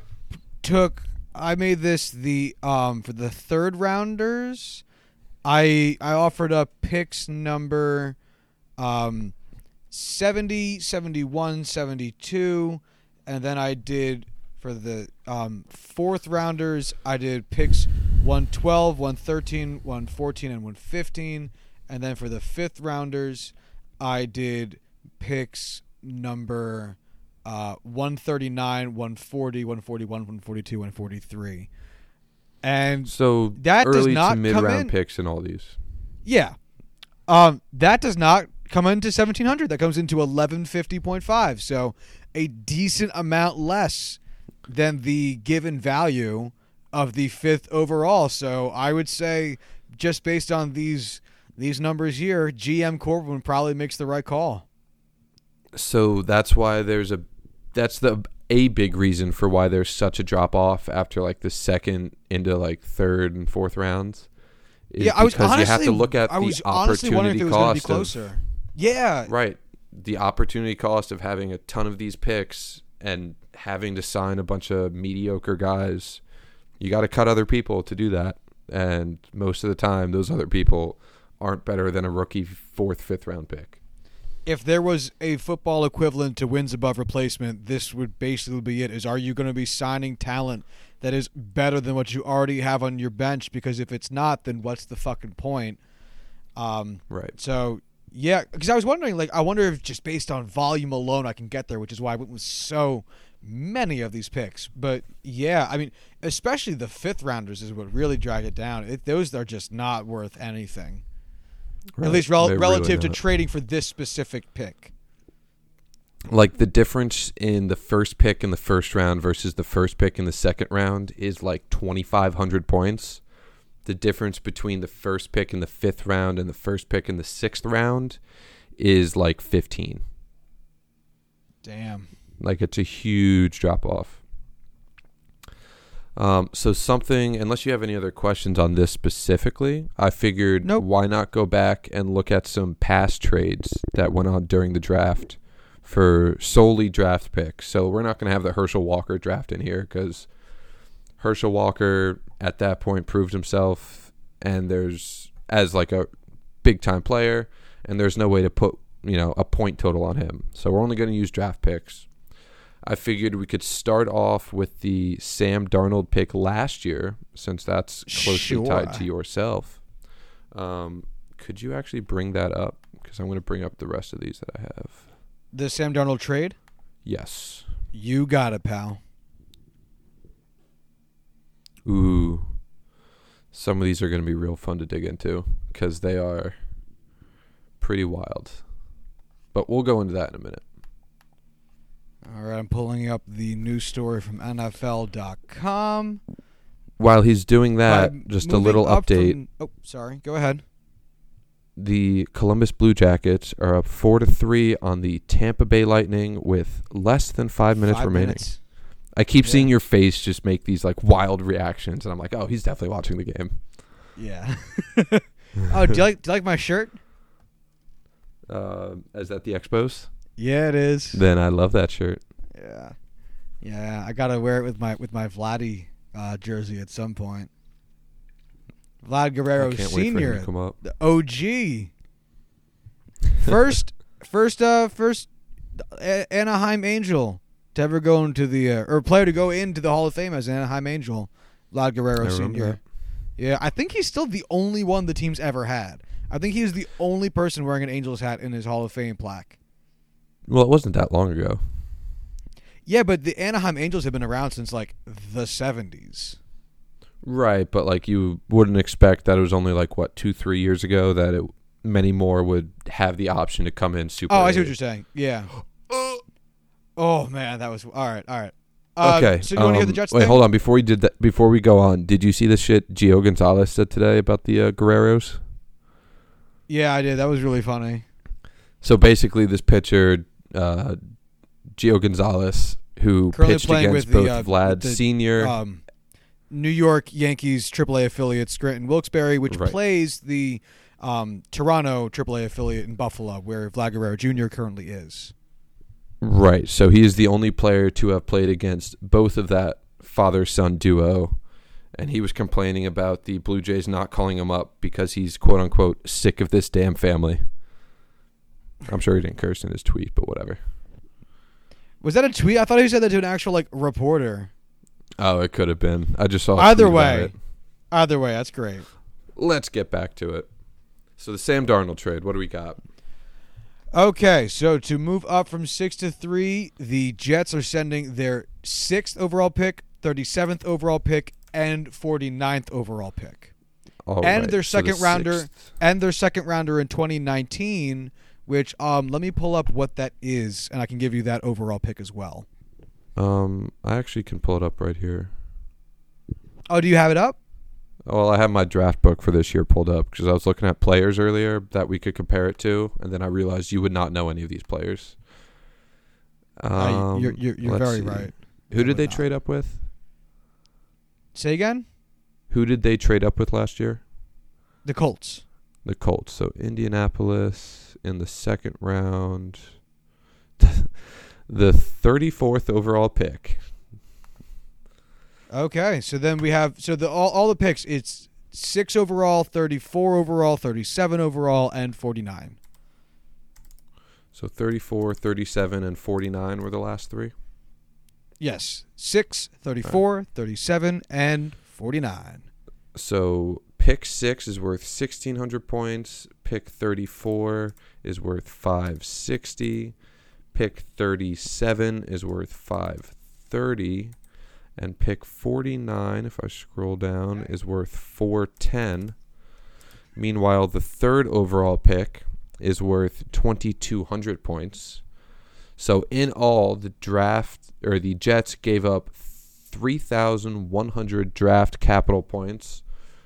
took... I made this the um for the third rounders. I I offered up picks number um seventy, seventy-one, seventy-two, and then I did for the um fourth rounders, I did picks one twelve, one thirteen, one fourteen, and one fifteen, and then for the fifth rounders, I did picks number Uh, one thirty-nine, one forty, one forty-one, one forty-two, one forty-three. And so that does not come in. Early to mid-round picks in all these. Yeah. Um, that does not come into seventeen hundred. That comes into eleven fifty point five. So a decent amount less than the given value of the fifth overall. So I would say just based on these these numbers here, G M Corwin probably makes the right call. So that's why there's a that's the a big reason for why there's such a drop off after like the second into like third and fourth rounds. Yeah, I was honestly you have to look at I the was opportunity wondering if it was cost be closer. Of, yeah. Right. The opportunity cost of having a ton of these picks and having to sign a bunch of mediocre guys. You got to cut other people to do that, and most of the time those other people aren't better than a rookie fourth, fifth round pick. If there was a football equivalent to wins above replacement, this would basically be it. Is are you going to be signing talent that is better than what you already have on your bench? Because if it's not, then what's the fucking point? Um, right. So, yeah, because I was wondering, like, I wonder if just based on volume alone I can get there, which is why I went with so many of these picks. But, yeah, I mean, especially the fifth rounders is what really dragged it down. It, those are just not worth anything. Right. At least rel- relative really to trading for this specific pick. Like the difference in the first pick in the first round versus the first pick in the second round is like twenty-five hundred points. The difference between the first pick in the fifth round and the first pick in the sixth round is like fifteen. Damn. Like it's a huge drop off. Um, so something, unless you have any other questions on this specifically, I figured nope. Why not go back and look at some past trades that went on during the draft for solely draft picks. So we're not going to have the Herschel Walker draft in here because Herschel Walker at that point proved himself and there's as like a big time player and there's no way to put, you know, a point total on him. So we're only going to use draft picks. I figured we could start off with the Sam Darnold pick last year, since that's closely sure. tied to yourself. Um, could you actually bring that up? Because I'm going to bring up the rest of these that I have. The Sam Darnold trade? Yes. You got it, pal. Ooh. Some of these are going to be real fun to dig into because they are pretty wild. But we'll go into that in a minute. All right, I'm pulling up the news story from N F L dot com. While he's doing that, I'm just a little update. From, oh, sorry. Go ahead. The Columbus Blue Jackets are up four to three on the Tampa Bay Lightning with less than five minutes five remaining. Minutes. I keep yeah. seeing your face just make these like wild reactions, and I'm like, oh, he's definitely watching the game. Yeah. Oh, do you like do you like my shirt? Uh, is that the Expos? Yeah, it is. Then I love that shirt. Yeah, yeah. I gotta wear it with my with my Vladdy uh, jersey at some point. Vlad Guerrero Senior, the O G. First, first, uh, first a- Anaheim Angel to ever go into the uh, or player to go into the Hall of Fame as an Anaheim Angel, Vlad Guerrero Senior Yeah, I think he's still the only one the team's ever had. I think he is the only person wearing an Angels hat in his Hall of Fame plaque. Well, it wasn't that long ago. Yeah, but the Anaheim Angels have been around since, like, the seventies. Right, but, like, you wouldn't expect that it was only, like, what, two, three years ago that it, many more would have the option to come in super. Oh, I see what you're saying. Yeah. Oh, man, that was – all right, all right. Uh, okay. So you um, want to hear the Jets wait, thing? Hold on. Before we did that, before we go on, did you see the shit Gio Gonzalez said today about the uh, Guerreros? Yeah, I did. That was really funny. So basically, this pitcher, uh, Gio Gonzalez, who currently pitched against both the, uh, Vlad the, Senior, um, New York Yankees triple A affiliate Scranton Wilkes-Barre, which right. plays the um, Toronto triple A affiliate in Buffalo, where Vlad Guerrero Junior currently is. Right. So he is the only player to have played against both of that father-son duo. And he was complaining about the Blue Jays not calling him up because he's, quote-unquote, sick of this damn family. I'm sure he didn't curse in his tweet, but whatever. Was that a tweet? I thought he said that to an actual, like, reporter. Oh, it could have been. I just saw a Either way. Either way, that's great. Let's get back to it. So the Sam Darnold trade, what do we got? Okay, so to move up from six to three, the Jets are sending their sixth overall pick, thirty-seventh overall pick, and forty-ninth overall pick. All and right. their second so the rounder sixth. and their second rounder in twenty nineteen, which um let me pull up what that is and I can give you that overall pick as well. Um I actually can pull it up right here. Oh, do you have it up? Well, I have my draft book for this year pulled up because I was looking at players earlier that we could compare it to, and then I realized you would not know any of these players. Um, uh, you're you're, you're very see. right. Who I did they not. trade up with? Say again? Who did they trade up with last year? The Colts. The Colts. So Indianapolis in the second round. The thirty-fourth overall pick. Okay. So then we have so the all, all the picks, it's six overall, thirty-four overall, thirty-seven overall, and forty-nine. So thirty-four, thirty-seven, and forty-nine were the last three? Yes, six, thirty-four, right. thirty-seven, and forty-nine. So pick six is worth sixteen hundred points. Pick thirty-four is worth five sixty. Pick thirty-seven is worth five thirty. And pick forty-nine, if I scroll down, is worth four ten. Meanwhile, the third overall pick is worth twenty-two hundred points. So in all, the draft or the Jets gave up three thousand one hundred draft capital points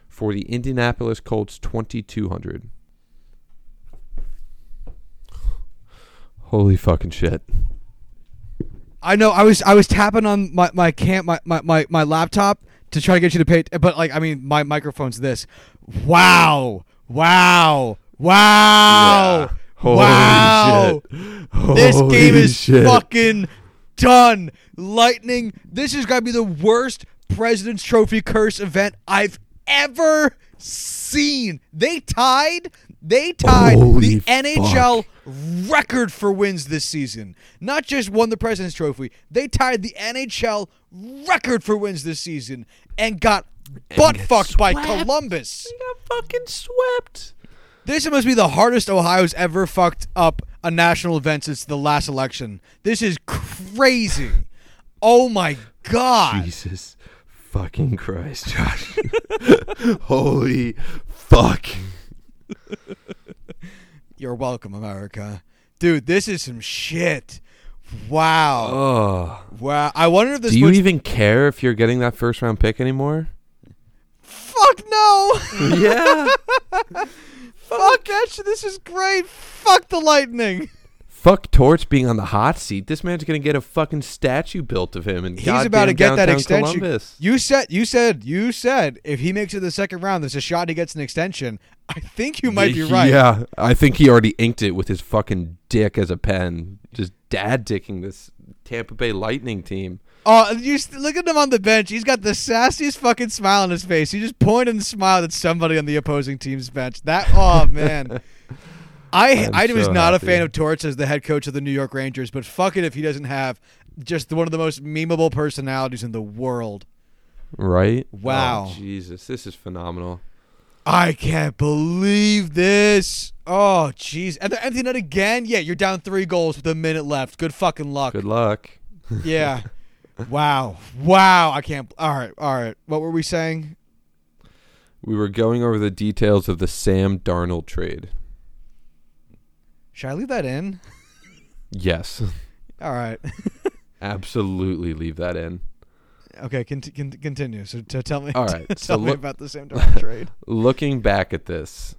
for the Indianapolis Colts twenty-two hundred. Holy fucking shit. I know I was I was tapping on my my camp my, my, my, my laptop to try to get you to pay, but like I mean my microphone's this. Wow. Wow. Wow. Yeah. Holy wow! Shit. This Holy game is shit. fucking done. Lightning, this is going to be the worst President's Trophy curse event I've ever seen. They tied. They tied Holy the fuck. N H L record for wins this season. Not just won the President's Trophy. They tied the N H L record for wins this season and got butt-fucked by Columbus. They got fucking swept. This must be the hardest Ohio's ever fucked up a national event since the last election. This is crazy. Oh, my God. Jesus fucking Christ, Josh. Holy fuck. You're welcome, America. Dude, this is some shit. Wow. Oh. Wow. I wonder if this Do you even care if you're getting that first-round pick anymore? Fuck no. Yeah. Fuck, actually, this is great. Fuck the Lightning. fuck Torts being on the hot seat. This man's going to get a fucking statue built of him. And he's about to get that extension. Columbus. You said, you said, you said, if he makes it the second round, there's a shot he gets an extension. I think you might be right. Yeah, I think he already inked it with his fucking dick as a pen. Just dad dicking this Tampa Bay Lightning team. Oh, you look at him on the bench. He's got the sassiest fucking smile on his face. He just pointed and smiled at somebody on the opposing team's bench. That, oh, man. I I was so not happy. A fan of Torts as the head coach of the New York Rangers, but fuck it if he doesn't have just one of the most memeable personalities in the world. Right? Wow. Oh, Jesus, this is phenomenal. I can't believe this. Oh, jeez. And they're emptying it again? Yeah, you're down three goals with a minute left. Good fucking luck. Good luck. Yeah. Wow. Wow. I can't. All right. All right. What were we saying? We were going over the details of the Sam Darnold trade. Should I leave that in? Yes. All right. Absolutely leave that in. Okay, con- con- continue. So t- tell me, All right, t- so tell look, me about the Sam Darnold trade. Looking back at this,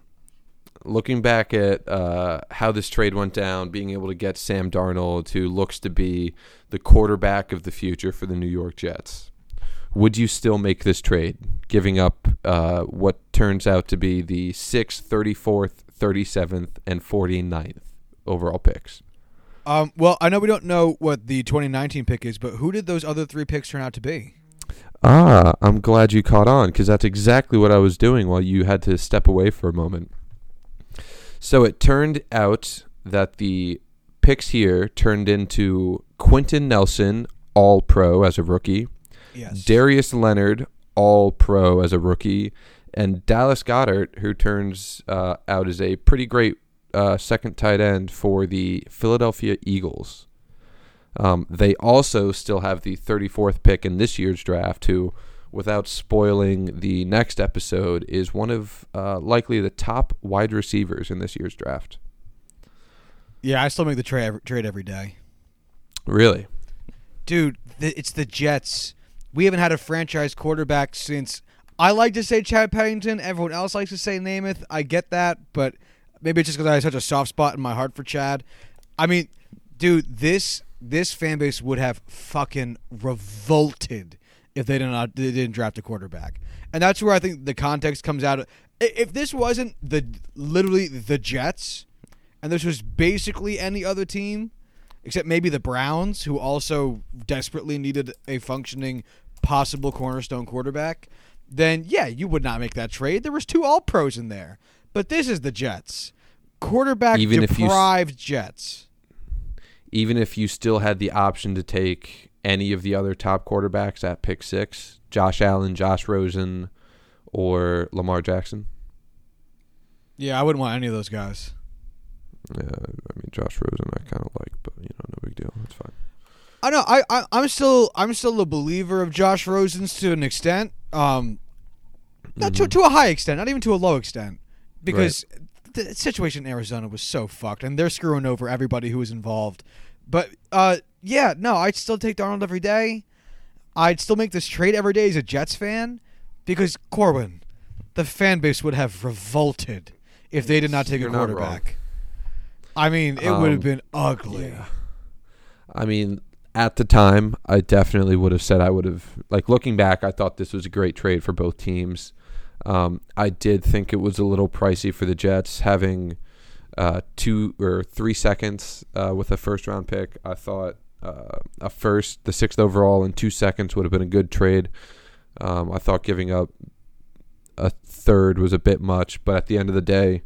looking back at uh, how this trade went down, being able to get Sam Darnold, who looks to be the quarterback of the future for the New York Jets, would you still make this trade, giving up uh, what turns out to be the sixth, thirty-fourth, thirty-seventh, and forty-ninth overall picks? Um, well, I know we don't know what the twenty nineteen pick is, but who did those other three picks turn out to be? Ah, I'm glad you caught on, because that's exactly what I was doing while you had to step away for a moment. So it turned out that the picks here turned into Quentin Nelson, All-Pro as a rookie, yes. Darius Leonard, All-Pro as a rookie, and Dallas Goedert, who turns uh, out as a pretty great Uh, second tight end for the Philadelphia Eagles. Um, they also still have the thirty-fourth pick in this year's draft, who, without spoiling the next episode, is one of uh, likely the top wide receivers in this year's draft. Yeah, I still make the tra- trade every day. Really? Dude, th- it's the Jets. We haven't had a franchise quarterback since... I like to say Chad Pennington. Everyone else likes to say Namath. I get that, but... Maybe it's just because I have such a soft spot in my heart for Chad. I mean, dude, this this fan base would have fucking revolted if they didn't they didn't draft a quarterback, and that's where I think the context comes out. If this wasn't the literally the Jets, and this was basically any other team, except maybe the Browns, who also desperately needed a functioning possible cornerstone quarterback, then yeah, you would not make that trade. There was two All Pros in there. But this is the Jets. Quarterback even deprived if you, Jets. Even if you still had the option to take any of the other top quarterbacks at pick six, Josh Allen, Josh Rosen, or Lamar Jackson? Yeah, I wouldn't want any of those guys. Yeah, I mean, Josh Rosen I kind of like, but, you know, no big deal. That's fine. I know. I, I, I'm still I'm still a believer of Josh Rosen's to an extent. Um, not mm-hmm. to, to a high extent, not even to a low extent. Because right. the situation in Arizona was so fucked, and they're screwing over everybody who was involved. But, uh, yeah, no, I'd still take Darnold every day. I'd still make this trade every day as a Jets fan. Because, Corwin, the fan base would have revolted if they did not take You're a quarterback. I mean, it um, would have been ugly. Yeah. I mean, at the time, I definitely would have said I would have... Like, looking back, I thought this was a great trade for both teams. Um, I did think it was a little pricey for the Jets having uh, two or three seconds uh, with a first round pick. I thought uh, a first, the sixth overall, and two seconds would have been a good trade. Um, I thought giving up a third was a bit much, but at the end of the day,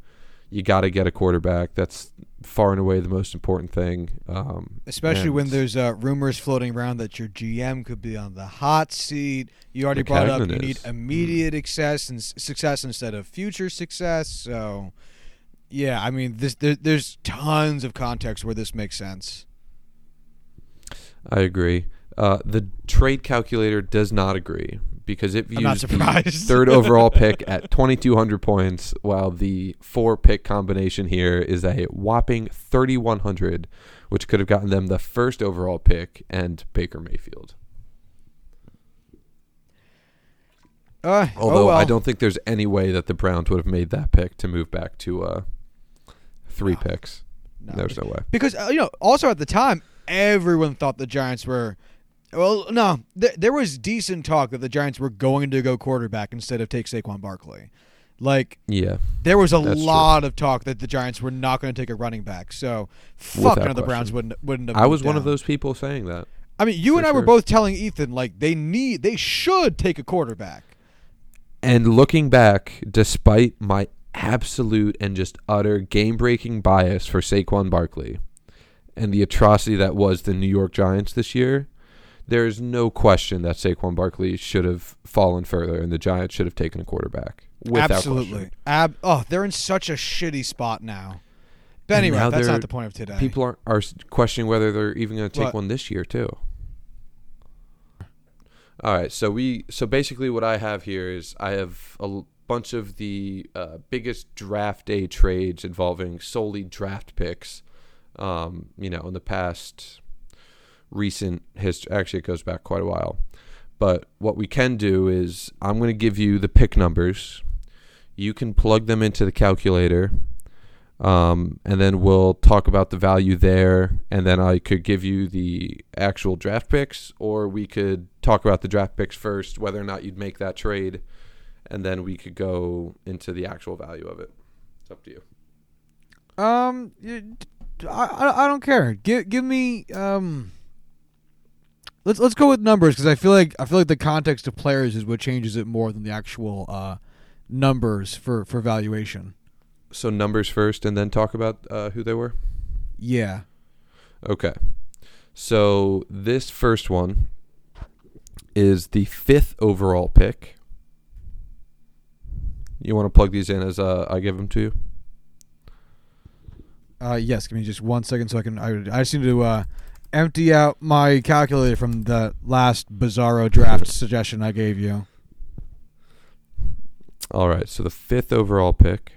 you got to get a quarterback. That's far and away the most important thing. Um, Especially when there's uh, rumors floating around that your G M could be on the hot seat. You already brought up you need immediate mm. success and success instead of future success. So, yeah, I mean, this there, there's tons of context where this makes sense. I agree. Uh, the trade calculator does not agree because it views the third overall pick at twenty-two hundred points, while the four-pick combination here is a whopping thirty-one hundred, which could have gotten them the first overall pick and Baker Mayfield. Uh, Although oh well. I don't think there's any way that the Browns would have made that pick to move back to uh, three wow. picks. No. There's no way. Because, you know, also at the time, everyone thought the Giants were – well, no. Th- there was decent talk that the Giants were going to go quarterback instead of take Saquon Barkley. Like, yeah, there was a lot true. of talk that the Giants were not going to take a running back. So, fuck, no, the Browns wouldn't wouldn't have I was down. one of those people saying that. I mean, you and I sure. were both telling Ethan, like, they need, they should take a quarterback. And looking back, despite my absolute and just utter game-breaking bias for Saquon Barkley and the atrocity that was the New York Giants this year, there is no question that Saquon Barkley should have fallen further and the Giants should have taken a quarterback. Without Absolutely. Ab- oh, they're in such a shitty spot now. But anyway, that's not the point of today. People are, are questioning whether they're even going to take what? one this year too. All right, so we so basically what I have here is I have a bunch of the uh, biggest draft day trades involving solely draft picks. Um, you know, in the past recent history, actually it goes back quite a while. But what we can do is I'm going to give you the pick numbers. You can plug them into the calculator. Um, and then we'll talk about the value there, and then I could give you the actual draft picks, or we could talk about the draft picks first, whether or not you'd make that trade, and then we could go into the actual value of it. It's up to you. Um, I I don't care. Give give me um. Let's let's go with numbers because I feel like I feel like the context of players is what changes it more than the actual uh numbers for, for valuation. So numbers first and then talk about uh, who they were? Yeah. Okay. So this first one is the fifth overall pick. You want to plug these in as uh, I give them to you? Uh, yes. Give me just one second so I can... I, I just need to uh, empty out my calculator from the last bizarro draft suggestion I gave you. All right. So the fifth overall pick...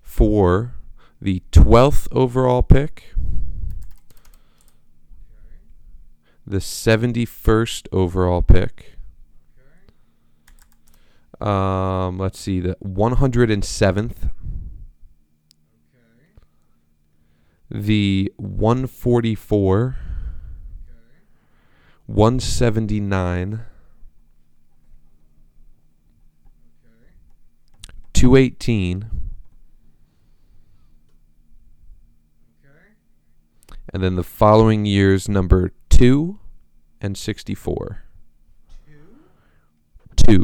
for the twelfth overall pick, the seventy-first overall pick, um, let's see, the one hundred seventh, the one forty-four, one seventy-nine, two eighteen, and then the following year's number two and sixty-four. Two?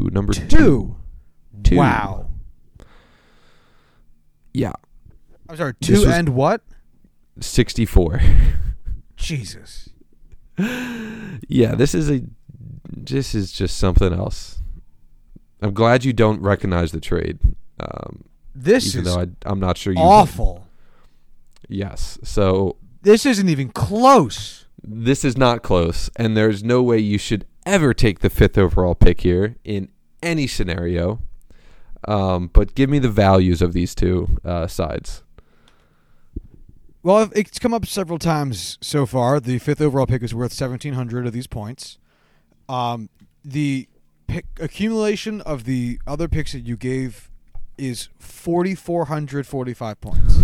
Two. Number two. Two. two. Wow. Yeah. I'm sorry, two and what? sixty-four. Jesus. Yeah, this is a this is just something else. I'm glad you don't recognize the trade. Um, this even is though I, I'm not sure you awful. Would. Yes. So this isn't even close. This is not close, and there's no way you should ever take the fifth overall pick here in any scenario. Um, but give me the values of these two uh, sides. Well, it's come up several times so far. The fifth overall pick is worth seventeen hundred of these points. Um, the pick accumulation of the other picks that you gave is four thousand four hundred forty-five points.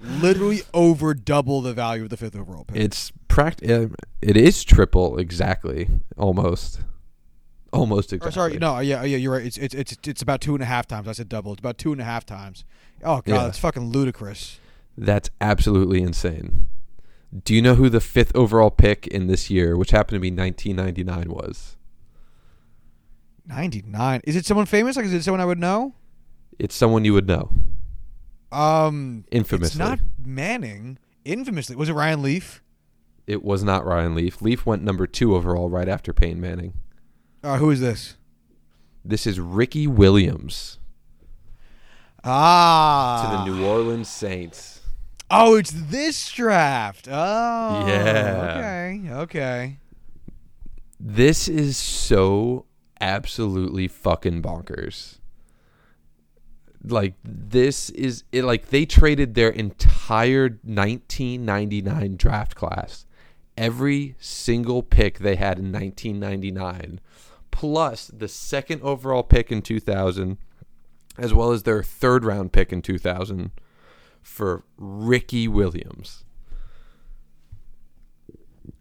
Literally over double the value of the fifth overall pick. It's practi- It is triple exactly, almost, almost exactly. Or sorry, no, yeah, yeah, you're right. It's it's it's it's about two and a half times. I said double. It's about two and a half times. Oh god, yeah. That's fucking ludicrous. That's absolutely insane. Do you know who the fifth overall pick in this year, which happened to be nineteen ninety-nine, was? ninety-nine. Is it someone famous? Like, is it someone I would know? It's someone you would know. Um, infamously. It's not Manning. Infamously. Was it Ryan Leaf? It was not Ryan Leaf. Leaf went number two overall right after Peyton Manning. Uh, who is this? This is Ricky Williams. Ah. To the New Orleans Saints. Oh, it's this draft. Oh. Yeah. Okay. Okay. This is so absolutely fucking bonkers. Like, this is it, like they traded their entire nineteen ninety-nine draft class, every single pick they had in nineteen ninety-nine, plus the second overall pick in two thousand, as well as their third round pick in two thousand for Ricky Williams.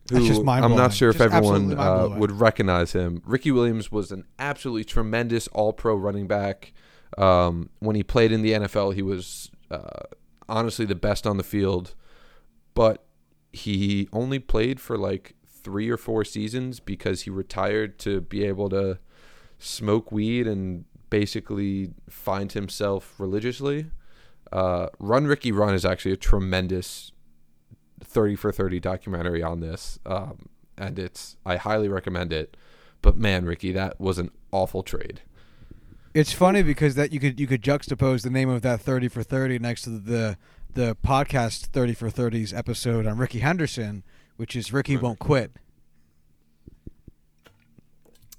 Who That's just mind-blowing. I'm not sure just if everyone uh, would recognize him. Ricky Williams was an absolutely tremendous all-pro running back. Um, when he played in the N F L, he was uh, honestly the best on the field. But he only played for like three or four seasons because he retired to be able to smoke weed and basically find himself religiously. Uh, Run Ricky Run is actually a tremendous thirty for thirty documentary on this, um, and it's I highly recommend it. But man, Ricky, that was an awful trade. It's funny because that you could you could juxtapose the name of that thirty for thirty next to the the podcast thirty for thirty's episode on Ricky Henderson, which is Ricky Won't Quit.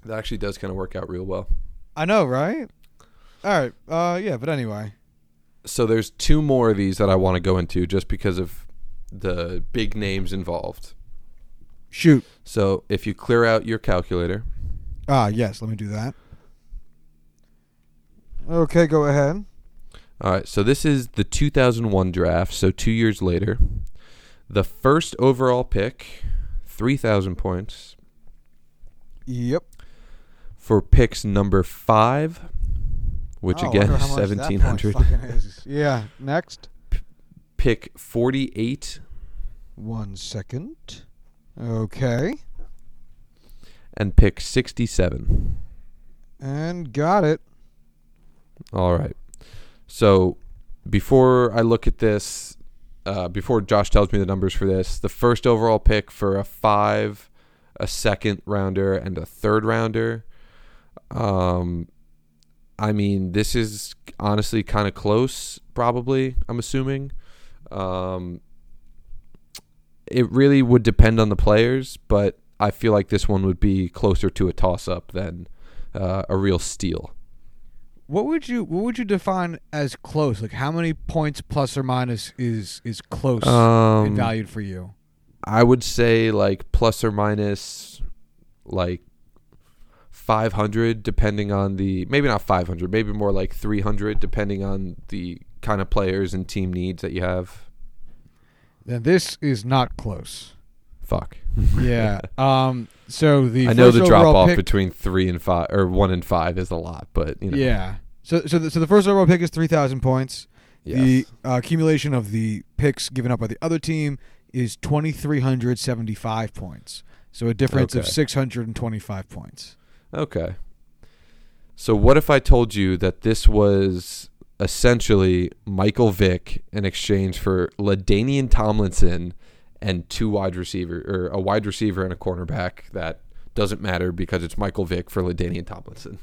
That actually does kind of work out real well. I know, right? All right, uh, yeah, but anyway. So there's two more of these that I want to go into just because of the big names involved. Shoot. So if you clear out your calculator. Ah, yes, let me do that. Okay, go ahead. All right, so this is the two thousand one draft, so two years later. The first overall pick, three thousand points. Yep. For picks number five, which oh, again is seventeen hundred. Is. Yeah, next. P- pick forty-eight. One second. Okay. And pick sixty-seven. And got it. All right. So before I look at this, uh, before Josh tells me the numbers for this, the first overall pick for a five, a second rounder, and a third rounder. Um, I mean, this is honestly kind of close, probably, I'm assuming. Um, it really would depend on the players, but I feel like this one would be closer to a toss-up than uh, a real steal. What would you what would you define as close? Like how many points plus or minus is is close um, and valued for you? I would say like plus or minus like five hundred, depending on the maybe not five hundred, maybe more like three hundred, depending on the kind of players and team needs that you have. Then this is not close. Fuck. Yeah. Um. So the I know the drop off pick, between three and five or one and five is a lot, but you know. Yeah. So so the, so the first overall pick is three thousand points. Yes. The uh, accumulation of the picks given up by the other team is twenty three hundred seventy five points. So a difference okay. of six hundred and twenty five points. Okay. So what if I told you that this was essentially Michael Vick in exchange for LaDainian Tomlinson? And two wide receiver, or a wide receiver and a cornerback that doesn't matter because it's Michael Vick for LaDainian Tomlinson.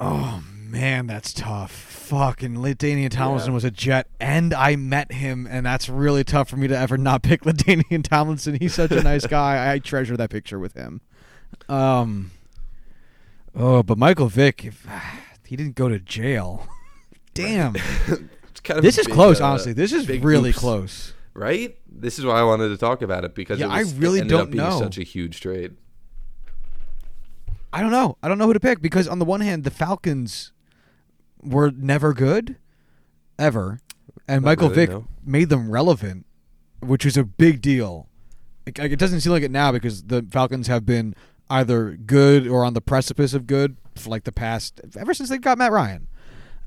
Oh man, that's tough. Fucking LaDainian Tomlinson yeah. was a Jet, and I met him, and that's really tough for me to ever not pick LaDainian Tomlinson. He's such a nice guy. I treasure that picture with him. Um. Oh, but Michael Vick, if, he didn't go to jail. Damn. Kind of this big, is close, uh, honestly. This is really oops, close, right? This is why I wanted to talk about it because yeah, it was, I really it ended don't up being know. Such a huge trade. I don't know. I don't know who to pick because on the one hand, the Falcons were never good, ever, and Not Michael really, Vick no. made them relevant, which is a big deal. Like, it doesn't seem like it now because the Falcons have been either good or on the precipice of good for like the past ever since they got Matt Ryan.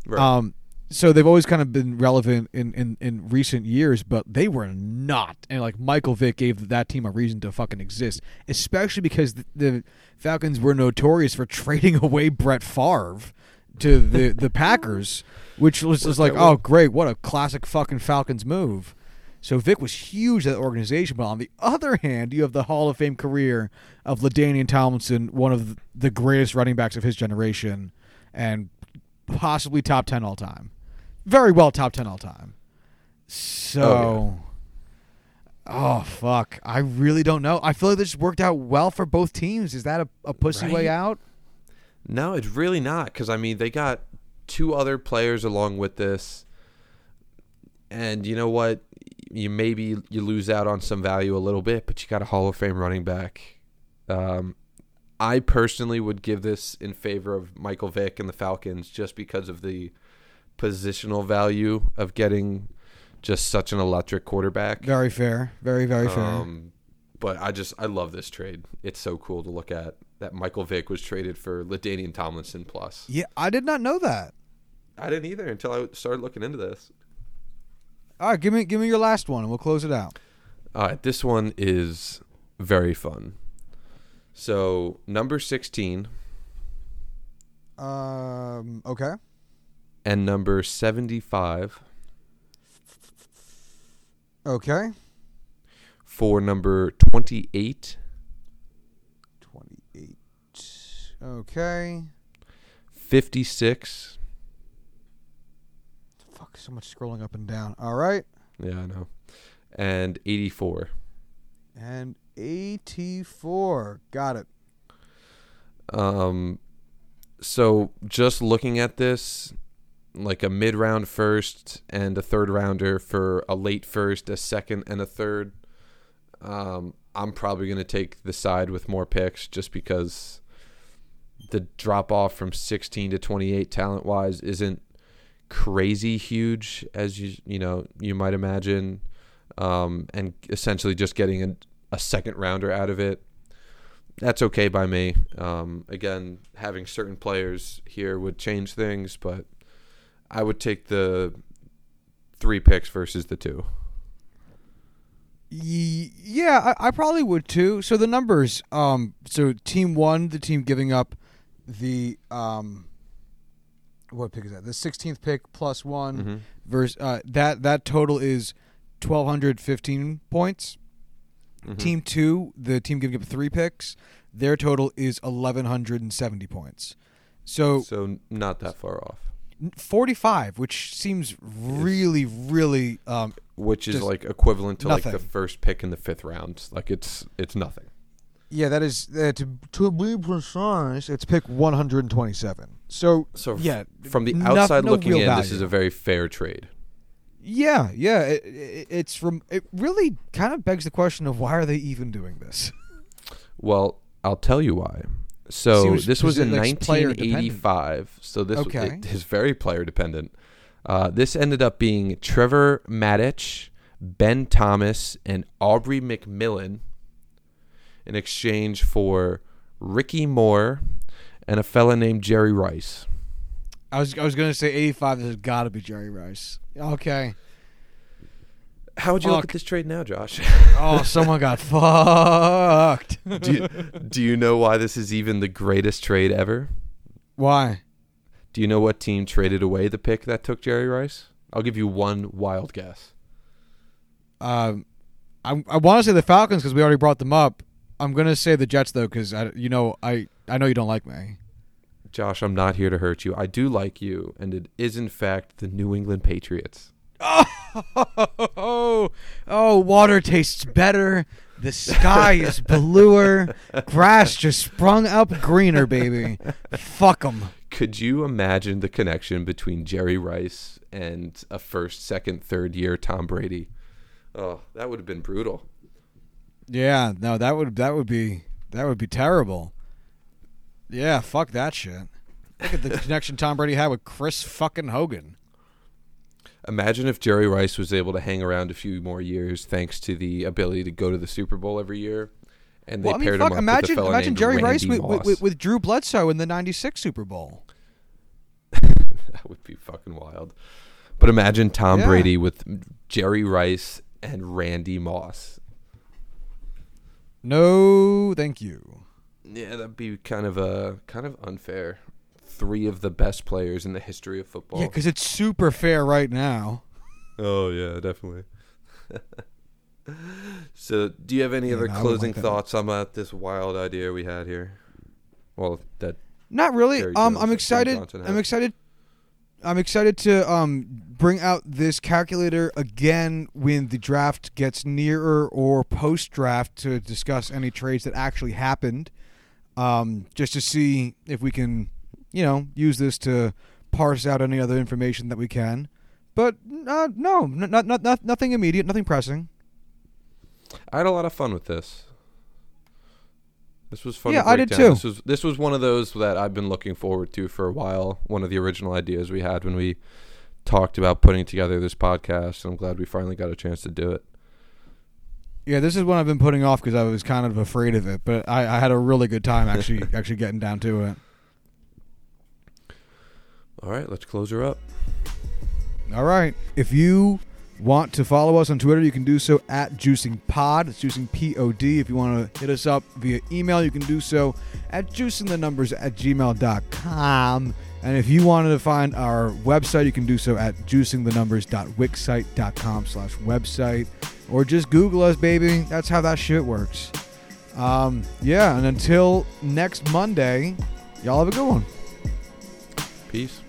Right. Um. So they've always kind of been relevant in, in, in recent years, but they were not. And, like, Michael Vick gave that team a reason to fucking exist, especially because the, the Falcons were notorious for trading away Brett Favre to the, the Packers, which was just like, oh, great, what a classic fucking Falcons move. So Vick was huge at the organization, but on the other hand, you have the Hall of Fame career of LaDainian Tomlinson, one of the greatest running backs of his generation, and possibly top ten all time. Very well top ten all time. So, oh, yeah. oh, fuck. I really don't know. I feel like this worked out well for both teams. Is that a, a pussy right? way out? No, it's really not. Because, I mean, they got two other players along with this. And you know what? You maybe you lose out on some value a little bit, but you got a Hall of Fame running back. Um, I personally would give this in favor of Michael Vick and the Falcons just because of the positional value of getting just such an electric quarterback. Very fair. Very, very fair. Um, but I just, I love this trade. It's so cool to look at that Michael Vick was traded for LaDainian Tomlinson plus. Yeah, I did not know that. I didn't either until I started looking into this. All right, give me, give me your last one and we'll close it out. All right, this one is very fun. So, number sixteen. Um, okay. And number seventy-five. Okay. For number twenty-eight. twenty-eight. Okay. fifty-six. Fuck, so much scrolling up and down. All right. Yeah, I know. And eighty-four. And eighty-four. Got it. Um, so just looking at this, like a mid-round first and a third rounder for a late first, a second, and a third. Um, I'm probably going to take the side with more picks just because the drop-off from sixteen to twenty-eight talent-wise isn't crazy huge, as you you know you might imagine, um, and essentially just getting a a second rounder out of it. That's okay by me. Um, again, having certain players here would change things, but I would take the three picks versus the two. Yeah, I, I probably would too. So the numbers, um, so team one, the team giving up the, um, what pick is that? The sixteenth pick plus one, mm-hmm. versus, uh, that, that total is one thousand two hundred fifteen points. Mm-hmm. Team two, the team giving up three picks, their total is one thousand one hundred seventy points. So so not that far off. forty-five, which seems really, really... Um, which is like equivalent to nothing. Like the first pick in the fifth round. Like it's it's nothing. Yeah, that is... Uh, to, to be precise, it's pick one hundred twenty-seven. So, so yeah, from the outside no, looking no in, value. This is a very fair trade. Yeah, yeah, it, it, it's from. It really kind of begs the question of why are they even doing this? Well, I'll tell you why. So Seems, this was in nineteen eighty-five. So this okay. it is very player dependent. Uh, this ended up being Trevor Maddich, Ben Thomas, and Aubrey McMillan in exchange for Ricky Moore and a fella named Jerry Rice. I was I was gonna say eighty-five. This has got to be Jerry Rice. Okay. How would you Fuck. look at this trade now, Josh? Oh, someone got fucked. do, you, do you know why this is even the greatest trade ever? Why? Do you know what team traded away the pick that took Jerry Rice? I'll give you one wild guess. Um, I I want to say the Falcons because we already brought them up. I'm gonna say the Jets though because I you know I I know you don't like me. Josh, I'm not here to hurt you. I do like you, and it is, in fact, the New England Patriots. Oh, oh, oh, oh water tastes better. The sky is bluer. Grass just sprung up greener, baby. Fuck them. Could you imagine the connection between Jerry Rice and a first, second, third year Tom Brady? Oh, that would have been brutal. Yeah, no, that would that would be that would be terrible. Yeah, fuck that shit. Look at the connection Tom Brady had with Chris fucking Hogan. Imagine if Jerry Rice was able to hang around a few more years thanks to the ability to go to the Super Bowl every year. And they well, I mean, paired fuck, him up imagine, with a fella imagine named Jerry Randy Rice Moss. With, with, with Drew Bledsoe in the ninety-six Super Bowl. That would be fucking wild. But imagine Tom yeah. Brady with Jerry Rice and Randy Moss. No, thank you. Yeah, that'd be kind of a kind of unfair. Three of the best players in the history of football. Yeah, because it's super fair right now. Oh yeah, definitely. So, do you have any yeah, other no, closing like thoughts on uh, this wild idea we had here? Well, that not really. Um, I'm excited. I'm excited. I'm excited to um bring out this calculator again when the draft gets nearer or post draft to discuss any trades that actually happened. Um, just to see if we can, you know, use this to parse out any other information that we can. But uh, no, not not not nothing immediate, nothing pressing. I had a lot of fun with this. This was fun. Yeah, I did too. This was, this was one of those that I've been looking forward to for a while. One of the original ideas we had when we talked about putting together this podcast, and I'm glad we finally got a chance to do it. Yeah, this is one I've been putting off because I was kind of afraid of it, but I, I had a really good time actually actually getting down to it. All right, let's close her up. All right. If you want to follow us on Twitter, you can do so at JuicingPod. It's Juicing P O D. If you want to hit us up via email, you can do so at juicing the numbers at gmail dot com. And if you wanted to find our website, you can do so at juicing the numbers dot wixsite dot com slash website. Or just Google us, baby. That's how that shit works. Um, yeah, and until next Monday, y'all have a good one. Peace.